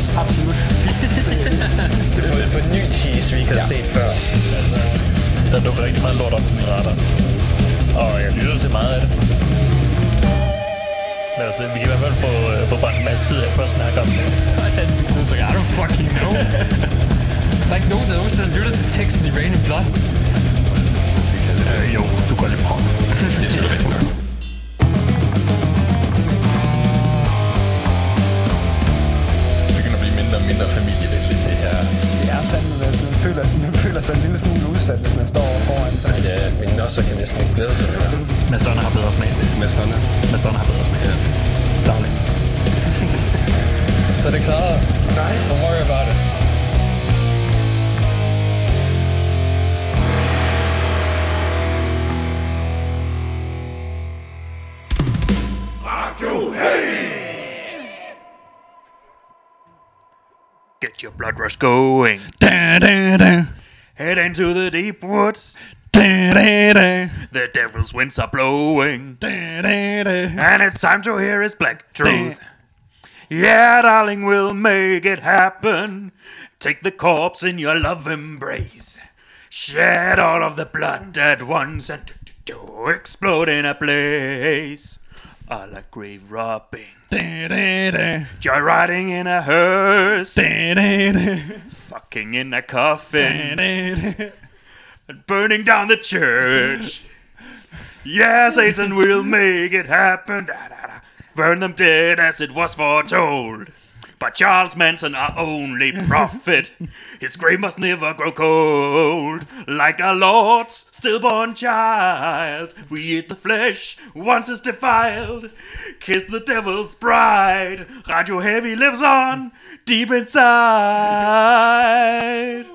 verdens absolut fedeste. Det er på en ny tease, vi ikke har set før. Altså, der dukker rigtig meget lort op på mine radar. Og jeg lytter til meget af det. Men altså, vi kan i hvert fald få brændt en masse tid af på at snakke om det. Og han synes, I don't fucking know. Der er ikke nogen, der nogensinde lytter til teksten i Rain and Blood. Jo, du kan lige prøve. Det synes jeg rigtig godt. Mindre familievenligt, det her. Det er fandme, man føler sig en lille smule udsat, hvis man står over foran sig. Ja, men også kan næsten ikke glæde sig med det. Masterne har bedre smag. Masterne har bedre smag. Ja. Dagligt. Så er det klaret. Nice. Don't worry about it. Get your blood rush going. Da, da, da. Head into the deep woods. Da, da, da. The devil's winds are blowing. Da, da, da. And it's time to hear his black truth. Da. Yeah, darling, we'll make it happen. Take the corpse in your love embrace. Shed all of the blood at once and explode in a blaze. A la grave robbing. Da, da, da. Joyriding in a hearse. Da, da, da. Fucking in a coffin. Da, da, da. And burning down the church. Yeah, Satan will make it happen. Da, da, da. Burn them dead as it was foretold. But Charles Manson, our only prophet, his grave must never grow cold. Like our Lord's stillborn child, we eat the flesh once it's defiled. Kiss the devil's bride, Radio Heavy lives on deep inside.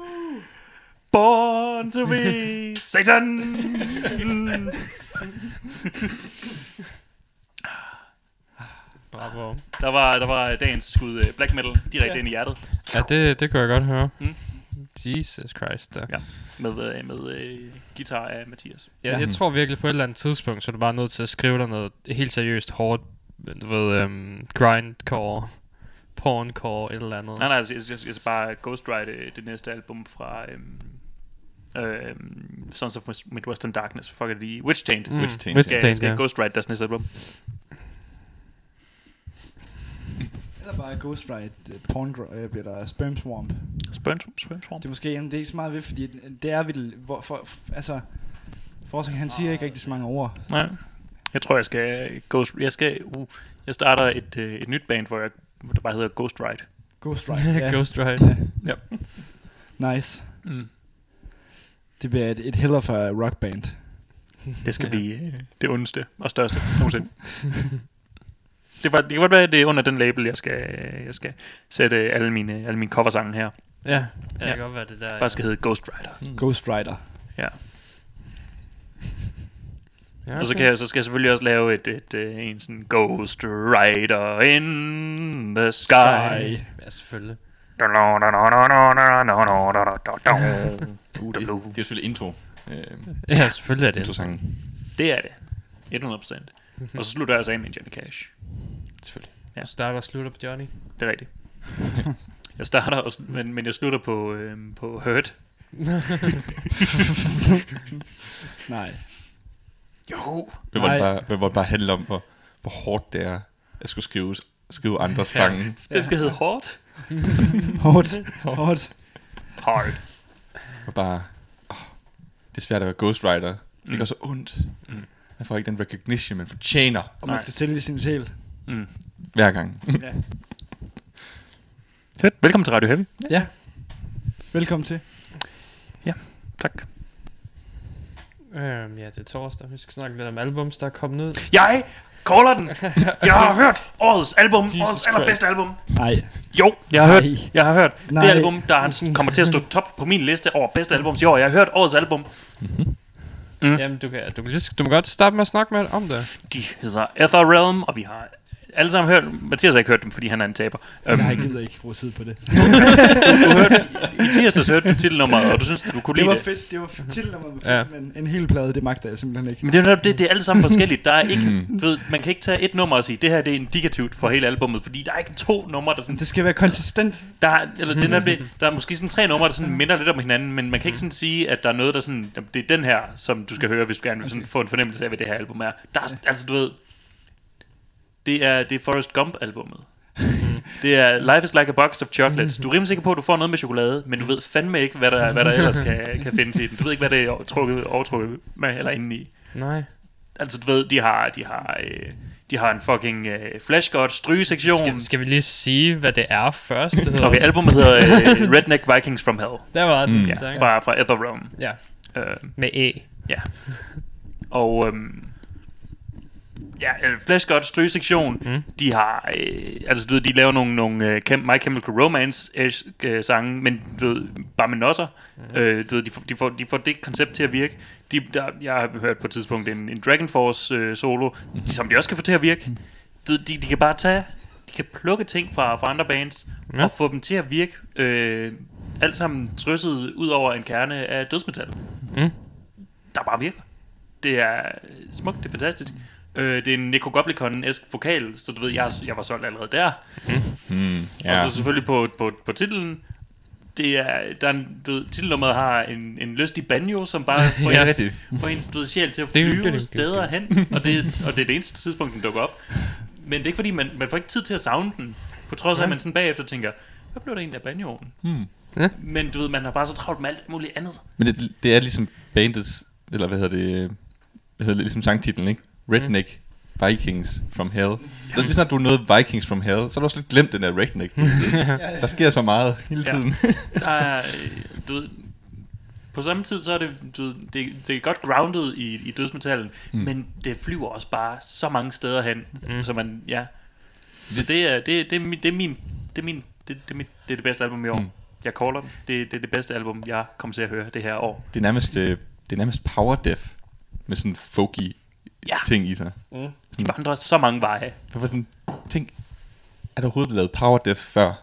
Born to be Satan. Bravo. Der var dagens skud black metal direkte ind i hjertet. Ja, det kunne jeg godt høre. Mm. Jesus Christ. Ja. Med guitar af Mathias. Ja, jeg tror virkelig på et eller andet tidspunkt, så du bare er nødt til at skrive dig noget helt seriøst hårdt, du ved, grindcore, porncore, et eller andet. Nej, altså, jeg skal bare ghostwrite det næste album fra Sons of Midwestern Darkness. Fuck it, lige Witch-tained. Skal ghostwrite deres næste album. Eller bare ghostwrite porn eller sperm swamp. Sperm swamp. Det er måske jamen, det er ikke så meget ved, fordi det er vildt. Altså Forsøg, han siger ikke rigtig så mange ord. Nej. Jeg tror jeg starter et nyt band, hvor jeg der bare hedder Ghostwrite. Ghostwrite. Ja. Ja. Nice. Mm. Det bliver et heller for rockband. Det skal blive det ondeste og største nogensinde. Det kan godt være, at det er under den label, jeg skal sætte alle mine coversange her. Ja, det kan godt være det der. Bare skal hedde Ghostwriter. Ghostwriter. Ja. Okay. Og så skal jeg selvfølgelig også lave en sådan Ghostwriter in the sky. Ja, selvfølgelig. Det er selvfølgelig intro. Ja, selvfølgelig er det intro-sangen. Det er det. 100%. Og så slutter jeg altså af med Johnny Cash. Selvfølgelig. Ja. Jeg starter og slutter på Johnny. Det er rigtigt. Jeg starter, men jeg slutter på Hurt. Nej. Jo. Hvor det bare handler om, hvor hårdt det er at skulle skrive andre sange. Ja. Det skal hedde hårdt. Hårdt. Og bare... det er svært at være ghostwriter. Det gør så ondt. Mm. Man får ikke den recognition, man fortjener. Og man skal sælge sin sjæl. Mm. Hver gang. Ja. Velkommen til Radio Heavy. Ja. Velkommen til. Ja, tak. Ja, det er torsdag. Vi skal snakke lidt om albums, der er kommet ud. Jeg caller den. Jeg har hørt årets album. Årets allerbedste album. Nej. Jo, jeg har hørt det album, der kommer til at stå top på min liste over bedste albums i år. Jeg har hørt årets album. Mm-hmm. Mm. Jamen, du kan godt starte med at snakke med om det. De hedder Etherealm, og vi har alle sammen hørt. Mathias har ikke hørt dem, fordi han er en taber. Jeg gider ikke bruge tid på det. du hørte, i tirsdags hørte du titelnummeret, og du synes du kunne lide det. Fedt, det var fedt, titelnummeret, ja. Men en hel plade, det magter jeg simpelthen ikke. Men det er alle sammen forskelligt. Der er ikke, du ved, man kan ikke tage et nummer og sige, det her det er indikativt for hele albummet, fordi der er ikke to numre, der sådan... Det skal være konsistent. Der er måske sådan tre numre, der sådan minder lidt om hinanden, men man kan ikke sådan sige, at der er noget, der sådan... Det er den her, som du skal høre, hvis du gerne vil sådan få en fornemmelse af, hvad det her album er. Der er, altså, du ved... Det er Forrest Gump-albummet. Det er Life is like a box of chocolates. Du er rimelig sikker på, at du får noget med chokolade, men du ved fandme ikke, hvad der ellers kan findes i den. Du ved ikke, hvad det er overtrukket med eller indeni. Nej. Altså, du ved, de har en fucking flashguard strygesektion. Skal vi lige sige, hvad det er først? Det okay, albumet hedder Redneck Vikings from Hell. Der var den, ja. Fra Etherealm. Ja. Med E. Ja. Og... ja, flashguard strygesektion. De har altså du ved, de laver nogle My Chemical Romance sange, men du ved, bare med nosser. Du ved, de får det koncept til at virke. Jeg har hørt på et tidspunkt en Dragon Force solo, som de også kan få til at virke. De kan bare plukke ting fra andre bands og få dem til at virke, alt sammen drysset ud over en kerne af dødsmetal. Der bare virker. Det er smukt, det er fantastisk. Det er en Necrogoblicon-esk vokal, så du ved, jeg var solgt allerede der. Og så selvfølgelig på titlen. Det er, der er en, du ved, titelnummeret har en lystig banjo, som bare får ens du ved, sjæl til at flyve steder hen. Og det er det eneste tidspunkt, den dukker op. Men det er ikke fordi, man får ikke tid til at savne den. På trods af, at man sådan bagefter tænker, hvad blev der egentlig af banjoen? Men du ved, man har bare så travlt med alt muligt andet. Men det er ligesom bandets, eller hvad hedder det, ligesom sangtitlen, ikke? Redneck Vikings from Hell. Jamen. Lige snart du er noget Vikings from Hell, så har du også lidt glemt den der redneck. Der sker så meget hele tiden. Der er, du ved, på samme tid så er det, du ved, det er godt grounded i dødsmetallen, men det flyver også bare så mange steder hen, så man så det er det bedste album i år. Jeg caller den. Det er det bedste album jeg kommer til at høre det her år. Det er nærmest Power Death med sådan folky ting i sig. De vandrer så mange veje. Hvorfor sådan, tænk, er der overhovedet lavet Power Death før?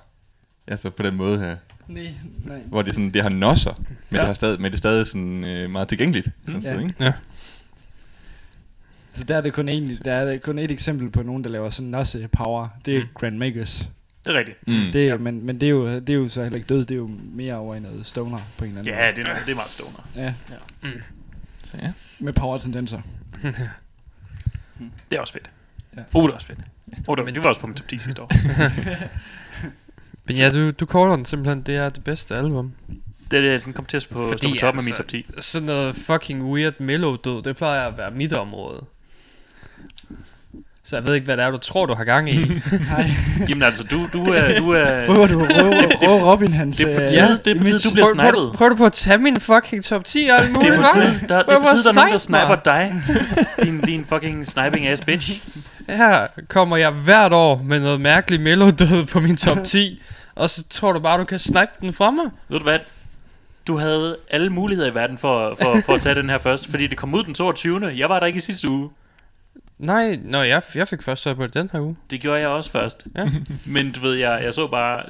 Altså på den måde her. Nej. Hvor det, sådan, det har nosser, men det er stadig sådan, meget tilgængeligt. Sted, ikke? Ja. Så der er kun et eksempel på nogen, der laver sådan nosse power. Det er Grand Magus. Det er rigtigt. Det er, men det er jo så heller ikke død, det er jo mere over i noget stoner på en eller anden måde. Ja, det er meget stoner. Ja. Så, ja. Med power tendenser. Det er også fedt. Det er også fedt. Det var også på min top 10 sidste år. Men ja, du caller den simpelthen. Det er det bedste album. Den kom til at stå på toppen af min top 10. Sådan noget fucking weird mellow-død, det plejer at være mit område. Så jeg ved ikke, hvad det er, du tror, du har gang i. Nej. Jamen altså, du er... Prøver Robin hans... Det er på tide, du bliver snappet. Prøver du på at tage min fucking top 10 og alt muligt? Det er på tide, der er nogen, der snapper dig. Din fucking sniping ass bitch. Her kommer jeg hvert år med noget mærkelig mellodød på min top 10. Og så tror du bare, du kan snipe den fra mig. Ved du hvad? Du havde alle muligheder i verden for at tage den her først. Fordi det kom ud den 22. Jeg var der ikke i sidste uge. Nej, jeg fik først så på den her uge. Det gjorde jeg også først. Ja. Men du ved, jeg så bare...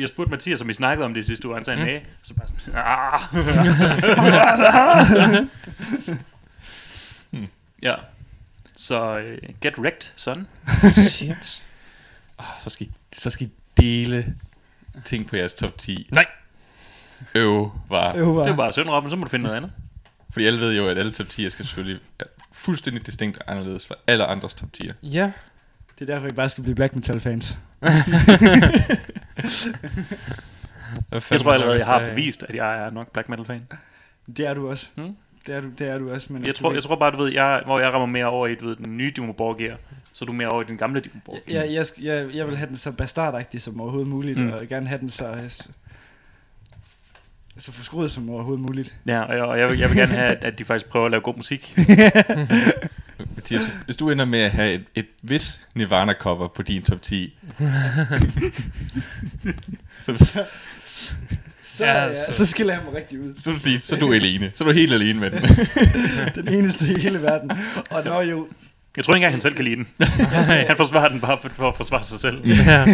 Jeg spurgte Mathias, som I snakkede om det sidste uge, han sagde nej. Så bare sådan... Ja. Så get wrecked, son. Shit. Så skal I dele ting på jeres top 10. Nej. Det var bare synd, Robben, så må du finde noget andet. Fordi alle ved jo, at alle top 10'er skal selvfølgelig... fuldstændig distinkt og anderledes fra alle andres top 10'er. Ja. Det er derfor, jeg bare skal blive black metal fans. Jeg tror allerede, jeg har bevist, at jeg er nok black metal fan. Det er du også. Det er du også. Men jeg tror bare, du ved, hvor jeg rammer mere over i, du ved, den nye Dimmu Borgir, så er du mere over i den gamle Dimmu Borgir. Jeg vil have den så bastardagtig som overhovedet muligt, og gerne have den så forskruet som overhovedet muligt. Ja, og jeg vil gerne have, at de faktisk prøver at lave god musik. Mathias, hvis du ender med at have et vis Nirvana-cover på din top 10, så skiller jeg mig rigtig ud. Så vil sige, så er du alene. Så er du helt alene med den. Den eneste i hele verden. Og det var jo... Jeg tror ikke engang, han selv kan lide den. Han forsvarer den bare for at forsvare sig selv. Ja.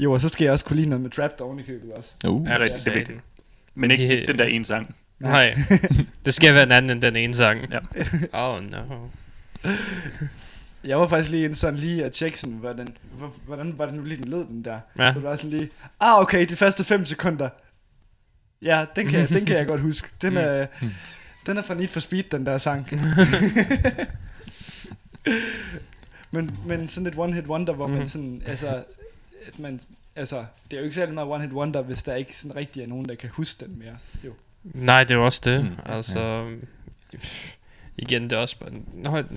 Jo, og så skal jeg også kunne lide noget med Trapped oven i købet også. Ja, det er vigtigt. Men ikke den der ene sang. Nej, det skal være en anden end den ene sang. Ja. Oh no. Jeg var faktisk lige en sådan lige at tjekke sådan, hvordan var det nu lige den lød den der. Ja. Så var sådan lige, okay, de første 5 sekunder. Ja, den kan jeg godt huske. Den er fra Need for Speed, den der sang. men sådan et one hit wonder, hvor man sådan det er jo ikke særlig meget one hit wonder, hvis der ikke sådan rigtig er nogen, der kan huske den mere. Jo. Nej, det er jo også det. Igen, det er også bare...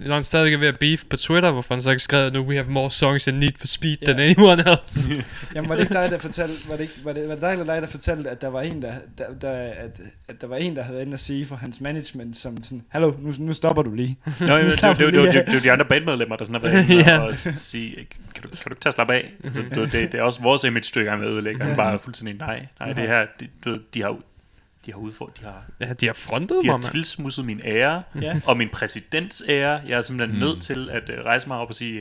Når han stadig er ved at beef på Twitter, hvorfor han så ikke skrev, nu we have more songs in Need for Speed than anyone else. Jamen, var det ikke dig, der fortalte... Var det dig, der fortalte, at der var en, der havde inde at sige for hans management, som sådan, hallo, nu stopper du lige. Nå, det er de andre bandmedlemmer, der sådan har været inde og sige, kan du ikke tage at slappe af? Altså, det er også vores image-stykke, han vil ødelægge, han bare er fuldstændig nej, det her, de har... De har frontet mig. De har tilsmusset min ære og min præsidents ære. Jeg er simpelthen nødt til at rejse mig op og sige,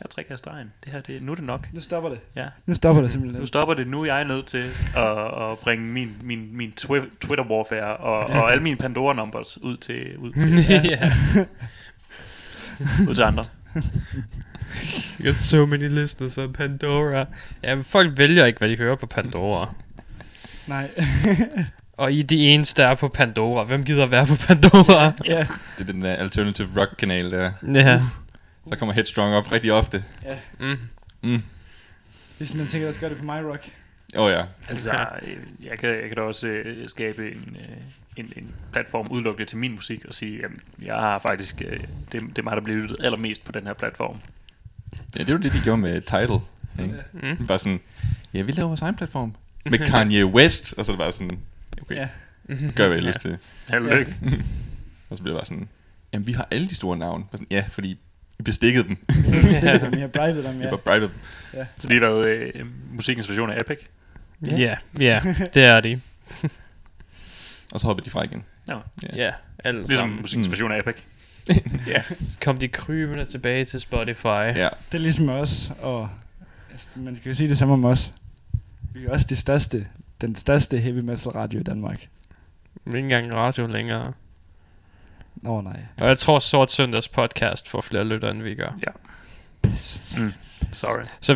her trækker jeg stregen. Det her, nu er det nok. Nu stopper det. Ja. Nu stopper det simpelthen. Nu stopper det. Nu er jeg nødt til at bringe min Twitter warfare og alle mine Pandora numbers ud til ud til andre. You got so many listeners on Pandora. Jamen, folk vælger ikke, hvad de hører på Pandora. Nej. Og I de eneste, der er på Pandora. Hvem gider være på Pandora? Yeah. Det er den der alternative rock-kanal der. Yeah. Der kommer Headstrong op rigtig ofte. Yeah. Hvis man tænker, at gøre det på MyRock. Ja. Altså, jeg kan da også skabe en platform udelukket til min musik og sige, jamen, jeg har faktisk... det er mig, der bliver lyttet allermest på den her platform. Ja, det var det, de gjorde med Tidal. Ikke? Yeah. Bare sådan, vi laver vores egen platform. Med Kanye West, og så det var sådan... Okay. Ja. Gør hvad jeg lyst til. Held og lykke. Og så bliver det bare sådan, jamen vi har alle de store navne. Sådan, ja, fordi I bestikkede dem. I har bribet dem. I har bribet dem. Ja. Så det er jo musikkens version af Epic. Ja, det er det. Og så hopper de fra igen. Ja. Ligesom musikkens version af Epic. Ja. Så kom de krybende tilbage til Spotify. Ja. Det er ligesom os. Og altså, man kan jo sige det samme om os. Vi er også de største. Den største heavy metal radio i Danmark. Ikke engang radio længere. Nå nej. Og jeg tror Sort Søndags podcast får flere lytter end vi gør. Ja. Sorry. Så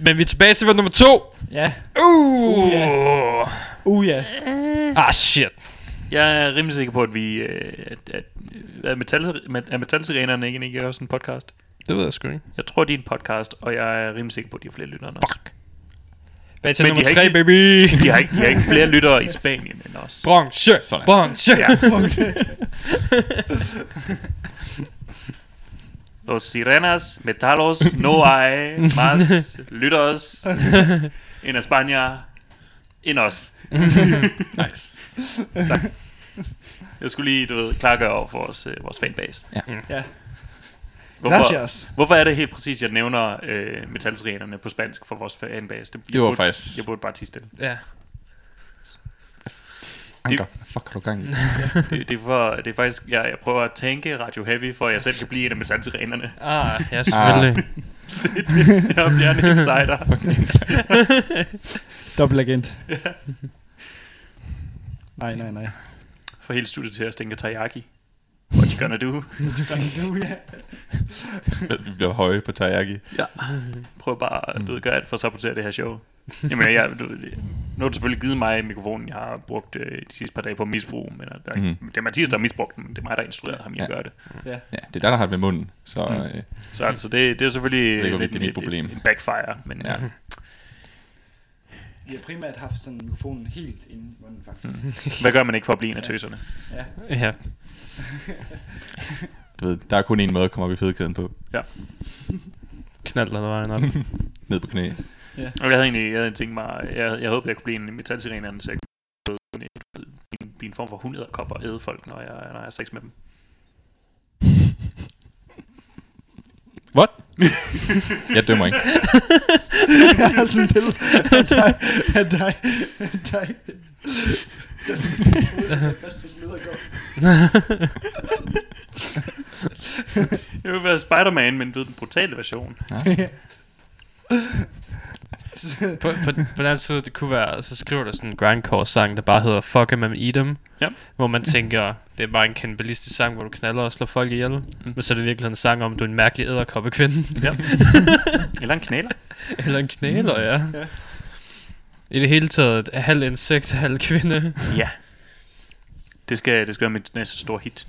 men vi er tilbage til nummer 2. Ja. Shit. Jeg er rimelig sikker på at vi at metalsirenerne ikke er også en podcast. Det ved jeg sgu ikke. Jeg tror det er en podcast, og jeg er rimelig sikker på at de har flere lytter end os. Fuck. Men de har 3, baby. De har ikke flere lyttere i Spanien end os. Branche. Los sirenas, metalos, no hay más lytteres en España end os. Nice. Tak. Jeg skulle lige, klargøre over for vores fanbase. Ja. Hvorfor er det helt præcis, jeg nævner metalsirenerne på spansk for vores fanbase? Jeg burde bare tige stille. Ja. Anker, fuck har du gang i? Det er faktisk, jeg prøver at tænke Radio Heavy, for at jeg selv kan blive en af metalsirenerne. Ja, selvfølgelig. Jeg bliver en insider. Dobbelagent. Ja. Nej. For hele studiet til at stænke teriyaki. What you gonna do? Vi bliver høje på teriyaki. Ja. Prøv bare at gøre alt for at sabotere det her show. Jamen nu har du selvfølgelig givet mig mikrofonen. Jeg har brugt de sidste par dage på at misbruge. Men det er Mathias, der har misbrugt den. Det er mig, der instruerede ham i at gøre det. Ja, det er der har det med munden. Så, så altså det er selvfølgelig en backfire. Men ja. Vi har primært haft sådan mikrofonen helt inde i munden faktisk. Hvad gør man ikke for at blive en af tøserne? Ja. Du ved, der er kun en måde at komme op i fødekæden på. Ja. Knaldler der vejen op. Ned på knæ. Yeah. Og jeg havde egentlig tænkt mig, jeg håbede jeg kunne blive en metalsirener, så jeg kunne blive en form for hundederkop og æde folk, når jeg har sex med dem. What? Jeg dømmer ikke. Jeg har sådan et billede af dig. Det er sådan en fod, der tager fast på sådan en ledergård. jo være Spider-Man, men ved den brutale version. Ja. På den anden side, det kunne være, så skriver der sådan en grindcore sang, der bare hedder Fuck Em and Eat Em, ja. Hvor man tænker, det er bare en kannibalistisk sang, hvor du knaller og slår folk ihjel, men så er det virkelig en sang om, du er en mærkelig edderkoppekvinde. Ja. Eller en knæler. Eller en knæler, ja. Ja. I det hele taget, halv insekt, halv kvinde. Ja. Det skal være mit næste store hit.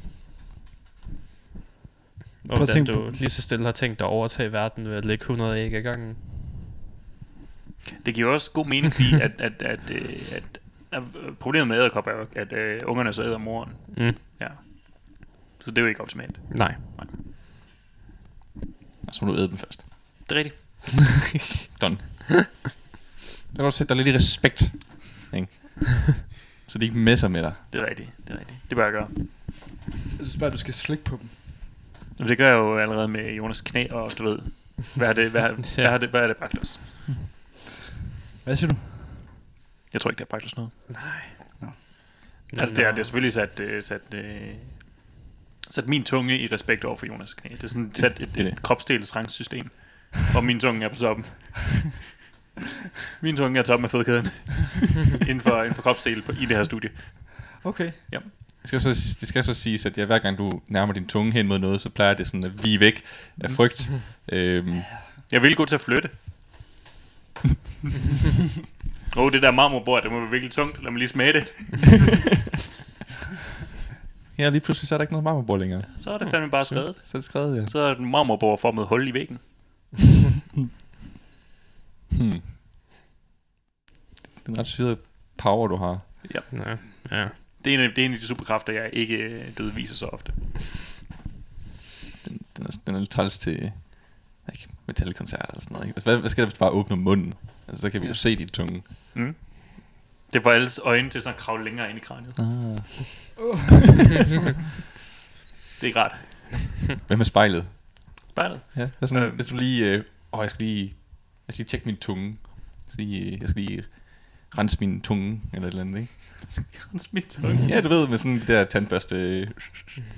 Og hvordan du lige så stille har tænkt dig at overtage verden ved at lægge 100 æg ad gangen. Det giver også god mening, fordi at problemet med æderkopper er jo, at ungerne så æder moren. Mm. Ja. Så det er jo ikke optimalt. Nej. Så må du æde dem først. Det er rigtigt. Done. Jeg kan også sætte dig lidt i respekt, ikke? Så de ikke messer med dig. Det er rigtigt. Det bør jeg gøre. Jeg synes bare, du skal slikke på dem. Jamen, det gør jeg jo allerede med Jonas knæ, og du ved, hvad er det bagt os? Hvad siger du? Jeg tror ikke, det har bagt os noget. Nej. Altså, det er selvfølgelig sat min tunge i respekt over for Jonas knæ. Det er sådan sat et kropsdeles rangsystem, og min tunge er på toppen. Min tunge er toppen af fedkæden. inden for kropsdel i det her studie. Okay. Ja. Det skal så siges, at hver gang du nærmer din tunge hen mod noget, så plejer det sådan at vige væk af frygt. Jeg vil gå til at flytte. Det der marmorbord, det må være virkelig tungt. Lad mig lige smage det. Ja, lige pludselig så er der ikke noget marmorbord længere. Så er det fandme bare skredet. Så er det skredet, ja. Så er det en marmorbord formet hul i væggen. Det er en ret syret power, du har. Ja. Det er en af de superkræfter, jeg ikke dødviser så ofte. Den er lidt træls til metalkoncerter eller sådan noget, ikke? Hvad skal der, hvis du bare åbner munden? Altså, så kan vi jo se dit tunge. Mm. Det får alles øjne til sådan at kravle længere ind i kraniet. Det er ikke rart. Hvad med spejlet? Spejlet? Ja, sådan, hvis du lige... Jeg skal lige tjekke min tunge. Jeg skal lige rense min tunge, eller et eller andet, ikke? Rense min tunge? Ja, du ved, med sådan de der tandbørste...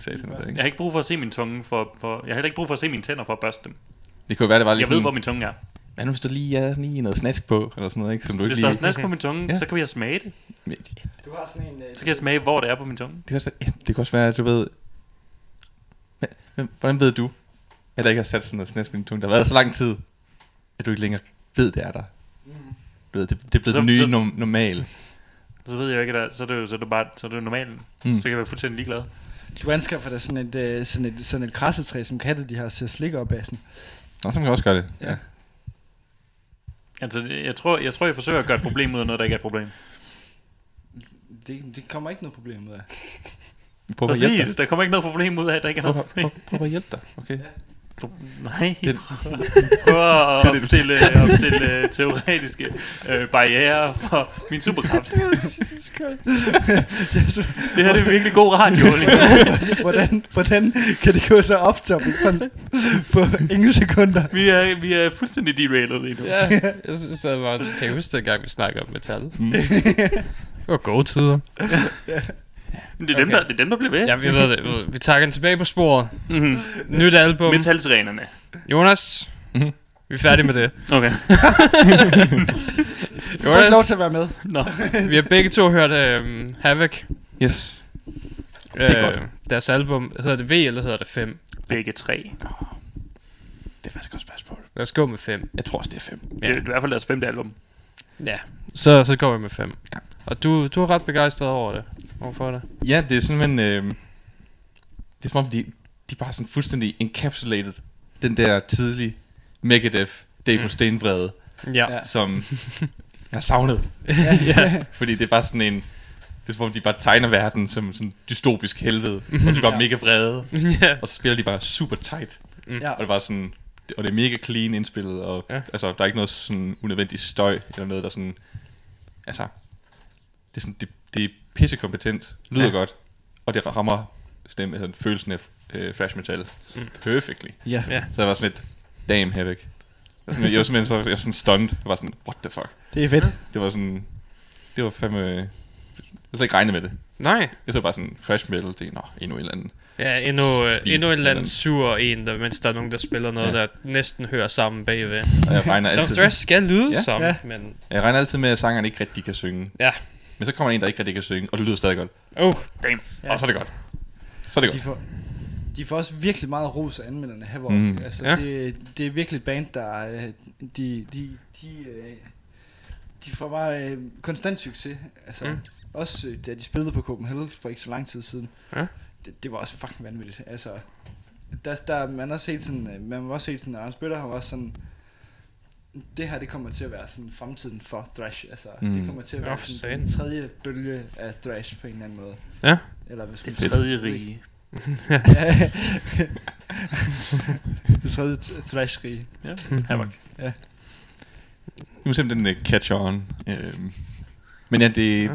Jeg har ikke brug for at se min tunge for... Jeg har ikke brug for at se mine tænder for at børste dem. Det kunne være, det var lige jeg sådan... Jeg ved, hvor min tunge er. Hvad nu, hvis du lige er sådan i noget snask på, eller sådan noget, ikke? Som du ikke hvis lige... der er snask på min tunge, så kan jeg smage det. Du har sådan en... Så kan jeg smage, hvor det er på min tunge. Det kan også være, du ved... Men hvordan ved du, at der ikke har sat sådan noget snask på din tunge? Der har været så lang tid, at du ikke længere ved, det er der. Du ved, det er blevet den nye normal. Så ved jeg jo ikke, at så er det normalen. Så kan jeg være fuldstændig ligeglad. Du anskaffer dig sådan et krassetræ, som katte de har til at slikke op af sådan. Nå, så kan jeg også gøre det. Ja. Altså, jeg tror, jeg forsøger at gøre et problem ud af noget, der ikke er et problem. Det kommer ikke noget problem ud af. Præcis, der kommer ikke noget problem ud af, der ikke er noget problem. Prøv at hjælpe dig, okay? Ja. Nej, prøv at opstille teoretiske barrierer for min superkraft. Det her er virkelig god radio. Hvordan kan det gå så off-topic på ingen sekunder? Vi er fuldstændig derailed lige nu. Ja. Jeg synes, kan jeg huske, at gang vi snakker om metal. Det var gode tider. Ja. Det er dem, der bliver ved. Ja, vi ved det. Vi tager den tilbage på sporet. Mm-hmm. Nyt album. Metal-sirenerne. Jonas, vi er færdige med det. Okay. Jonas, du får ikke lov til at være med. No. Vi har begge to hørt Havok. Yes. Det er godt. Deres album, hedder det V, eller hedder det 5? Begge tre. Det er faktisk et godt spørgsmål. Lad os gå med 5. Jeg tror også, det er 5. Ja. Det er i hvert fald deres 5. album. Ja, så går vi med 5. Ja. Og du er ret begejstret over det. Hvorfor det? Ja, det er simpelthen... det er som om, de bare sådan fuldstændig encapsulated den der tidlige Megadeth, Dave Mustaine-vrede, som jeg savnede. Ja. Fordi det er bare sådan en... Det er som om, de bare tegner verden som sådan dystopisk helvede, og så er bare mega vrede, og så spiller de bare super tight. Og det er bare sådan... Og det er mega clean indspillet, og altså, der er ikke noget sådan unødvendig støj, eller noget, der sådan... Altså... Det er pissekompetent, lyder godt, og det rammer stemmen, følelsen af thrash metal perfectly. Yeah. Så jeg var sådan lidt, damn Havok. Jeg var simpelthen sådan stunned, jeg var sådan, what the fuck. Det er fedt. Det var sådan, det var fandme, jeg havde slet ikke regnet med det. Nej. Jeg så bare sådan, thrash metal, det er endnu en eller anden Ja, endnu en eller anden sur en, der, mens der er nogen, der spiller noget, der næsten hører sammen bagved. Som stress skal lyde sammen, men... Jeg regner altid med, at sangeren ikke rigtig kan synge. Ja. Men så kommer en, der ikke rigtig kan synge, og det lyder stadig godt. Og så er det godt. Så er det godt. De får også virkelig meget ros af anmelderne af Havok. Det er virkelig et band, der... De får bare konstant succes. Også da de spillede på Copenhell for ikke så lang tid siden. Ja. Det var også fucking vanvittigt. Altså, der man også helt sådan, Arne Spøtter har også sådan, det her det kommer til at være sådan fremtiden for thrash. Altså, det kommer til at være sådan en tredje bølge af thrash på en eller anden måde. Ja. Eller hvis man det tredje rige. Det tredje thrash rige. Ja. Havok. Ja. Nu er simpelthen catch on. Men ja, det. Ja.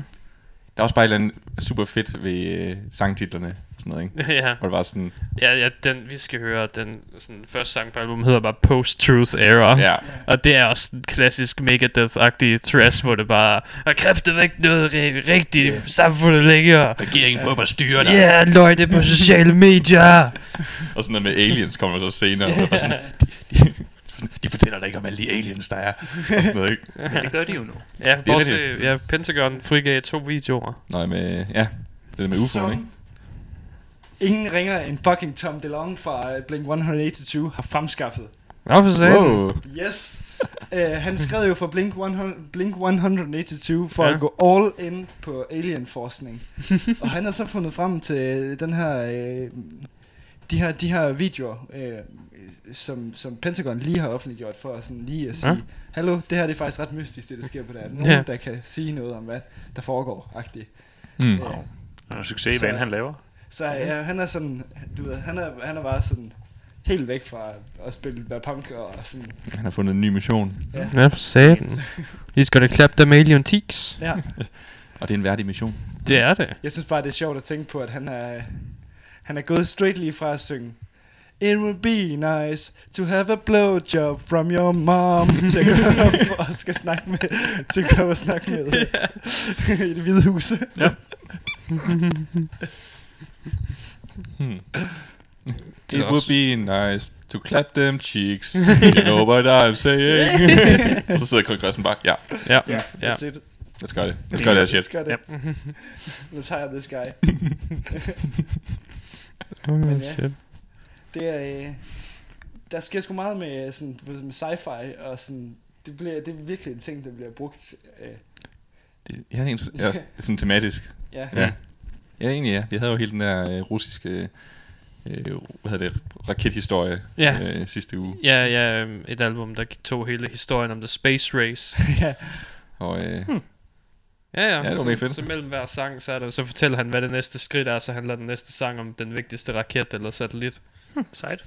Der er også bare et eller andet super fedt ved sangtitlerne og sådan noget, ikke? Ja. Hvor det var sådan... Ja, den vi skal høre, den sådan, første sang på albumet hedder bare Post-Truth Era. Ja. Og det er også en klassisk Megadeth-agtig trash, hvor det bare... Og kræfter væk noget rigtigt samfundet længere. Regeringen prøver at styre dig. Ja, løg det på sociale medier. Og sådan noget med aliens kommer så senere. Og bare sådan... De fortæller dig ikke om alle de aliens, der er. Noget, men det gør de jo nu. Ja, bortset, Pentagon frigav 2 videoer. Nej, med, det er med UFO'en, ikke? Ingen ringer en fucking Tom DeLonge fra Blink-182 har fremskaffet. Nå, for satan. Yes. Han skrev jo for Blink-182 for at gå all in på alien-forskning. Og han har så fundet frem til den her... De her videoer, som Pentagon lige har offentliggjort for at sådan lige at sige, hallo, det her det er faktisk ret mystisk, det der sker på det her. Nogen, der kan sige noget om, hvad der foregår-agtigt. Han har succes i, hvad han laver. Så han er sådan, du ved, han er bare sådan helt væk fra at spille der punk og sådan. Han har fundet en ny mission. Ja, for satan. He's gonna clap them alien teaks. Ja. Og det er en værdig mission. Det er det. Jeg synes bare, det er sjovt at tænke på, at han er gået straight lige fra at synge It would be nice to have a blowjob from your mom til at gå op og skal snakke med i Det Hvide Hus. Ja. It would be nice to clap them cheeks. You know what I'm saying. Og så sidder kongressen bare. Ja. That's it. Let's gøre det. Let's gøre det her shit. Let's hire this guy. Men ja, det er, der sker sgu meget med, sådan, med sci-fi og sådan, det er virkelig en ting, der bliver brugt. Sådan tematisk. Egentlig ja. Vi havde jo hele den der russiske, hvad hedder det, rakethistorie sidste uge. Ja, et album, der tog hele historien om The Space Race. Og... Ja, det var mega fedt. Så mellem hver sang, så fortæller han, hvad det næste skridt er, så handler den næste sang om den vigtigste raket eller satellit. Sejt.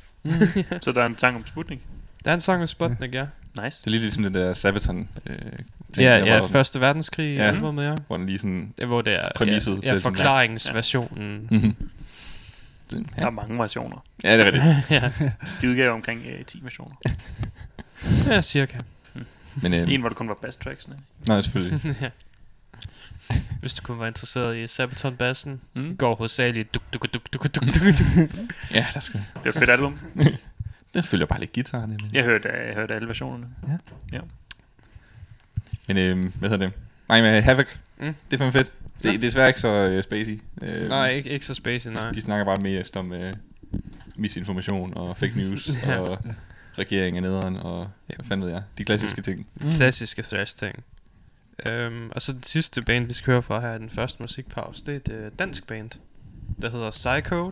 Så der er en sang om Sputnik? Der er en sang om Sputnik, Nice. Det er lige ligesom det der Sabaton. Første verdenskrig. Hvor den lige sådan... Hvor det er præmisset. Ja, forklaringsversionen. Der er mange versioner. Ja, det er rigtigt. De udgav omkring 10 versioner. Ja, cirka. Men, en, hvor det kun var bass tracks. Nej, selvfølgelig. Hvis du kunne være interesseret i Sabaton-bassen, går hovedsageligt duk. Ja, der skal. Det er et fedt album. Det følger bare lidt guitaren i. Jeg hørte alle versionerne. Ja. Men hvad hedder det? Nej, men Havok. Det er fandme fedt. Det er desværre ikke så spacey. Nej, ikke så spacey, nej. De snakker bare mest om misinformation og fake news og regeringen af nederen og hvad fanden ved jeg. De klassiske ting. Klassiske thrash-ting. Og så den sidste band, vi skal høre fra her i den første musikpause, det er et dansk band, der hedder Psycode.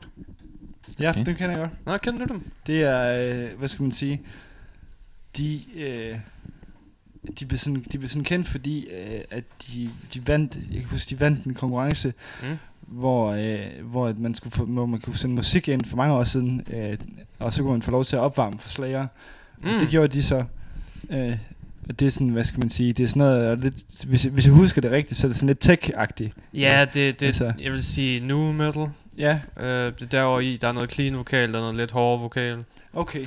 Ja, dem kender jeg godt. Nå, kender du dem? Det er, hvad skal man sige, de blev sådan kendt, fordi at de vandt, jeg kan huske, de vandt en konkurrence, hvor man skulle man kunne sende musik ind for mange år siden, og så kunne man få lov til at opvarme for slagere. Det gjorde de så... Og det er sådan, hvad skal man sige, det er sådan noget lidt, hvis jeg husker det rigtigt, så er det sådan lidt tech-agtigt. Ja, det altså. Jeg vil sige nu metal. Ja. Det derovre i, der er noget clean vokal, der er noget lidt hård vokal. Okay.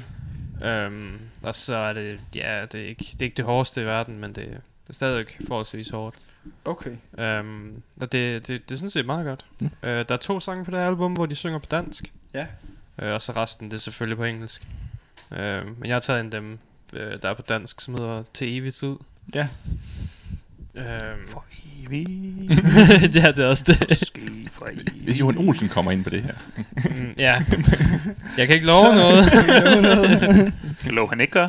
Og så er det, det er ikke det hårdeste i verden, men det Det er stadig forholdsvis hårdt. Okay. Og det er sådan set meget godt. Der er 2 sange på det album, hvor de synger på dansk. Ja. Og så resten, det er selvfølgelig på engelsk. Men jeg har taget en af dem, der er på dansk, som hedder Til evig tid. Ja. For evigt. Ja, det er også det. Hvis Johan Olsen kommer ind på det her. Ja. Jeg kan ikke love noget. Kan love han ikke gør.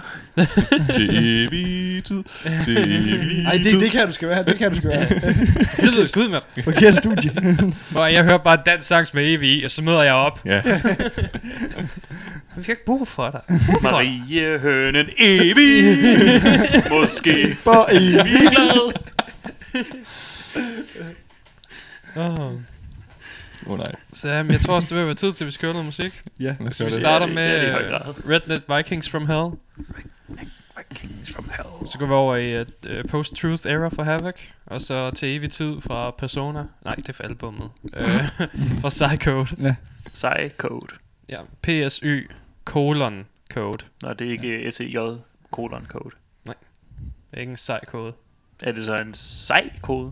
Til evig tid. Til evig tid. Ej, det kan du skal være. Det kan du skal være. Det lyder skud, mand. Forkert studie. Og jeg hører bare dansk sangs med evig, og så møder jeg op. Ja. Vi har ikke brug for dig. Marie Hønen evig. Måske for evig glad. Oh, nej. Så jeg tror også det vil være tid til vi skal høre noget musik. Ja, så vi starter med Redneck Vikings from Hell. Redneck Vikings from Hell. Så går vi over i Post-Truth Era fra Havok. Og så Til evig tid fra Persona. Nej, det er fra albumet. Fra Psycode. Ja. Psycode. Ja, PSY::Code. Nå, det er ikke SEJ::Code. Nej, det er ikke en Psycode. Er det så en sej kode?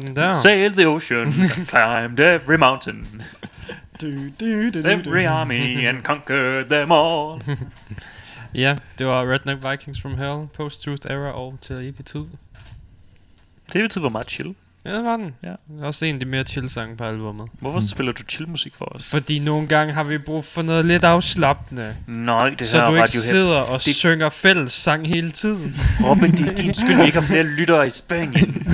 den der. Sail the ocean, climbed every mountain. Every army and conquered them all. Ja, det var Redneck Vikings from Hell, Post-Truth Era og til evig tid. Til evig tid var meget chill. Ja, det var den. Ja. Det er også en af de mere chill-sange på albumet. Hvorfor spiller du chill-musik for os? Fordi nogle gange har vi brug for noget lidt afslappende. Nej, det så du ikke sidder og det... synger fælles sang hele tiden. Robin, det er din skyld, ikke har flere lyttere i Spanien.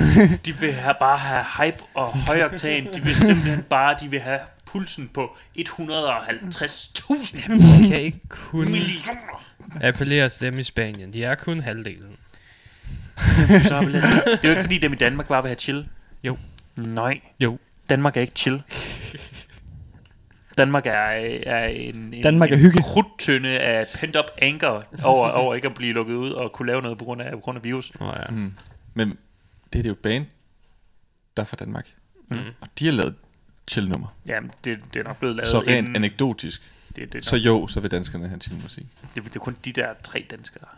De vil bare have hype og højoktan. De vil simpelthen bare, de vil have pulsen på 150.000. Jeg kan ikke kun appellere til dem i Spanien. De er kun halvdelen. Det er jo ikke fordi dem i Danmark bare vil have chill. Jo. Nej. Jo. Danmark er ikke chill. Danmark er en Danmark er hygge. En krudtønde af pent-up anger over ikke at blive lukket ud og kunne lave noget på grund af virus. Oh, ja. Men det er det jo band der er fra Danmark. Og de har lavet chill nummer. Jamen det er nok blevet lavet så rent anekdotisk. Det så jo, så vil danskerne have chill musik. Det er kun de der 3 danskere.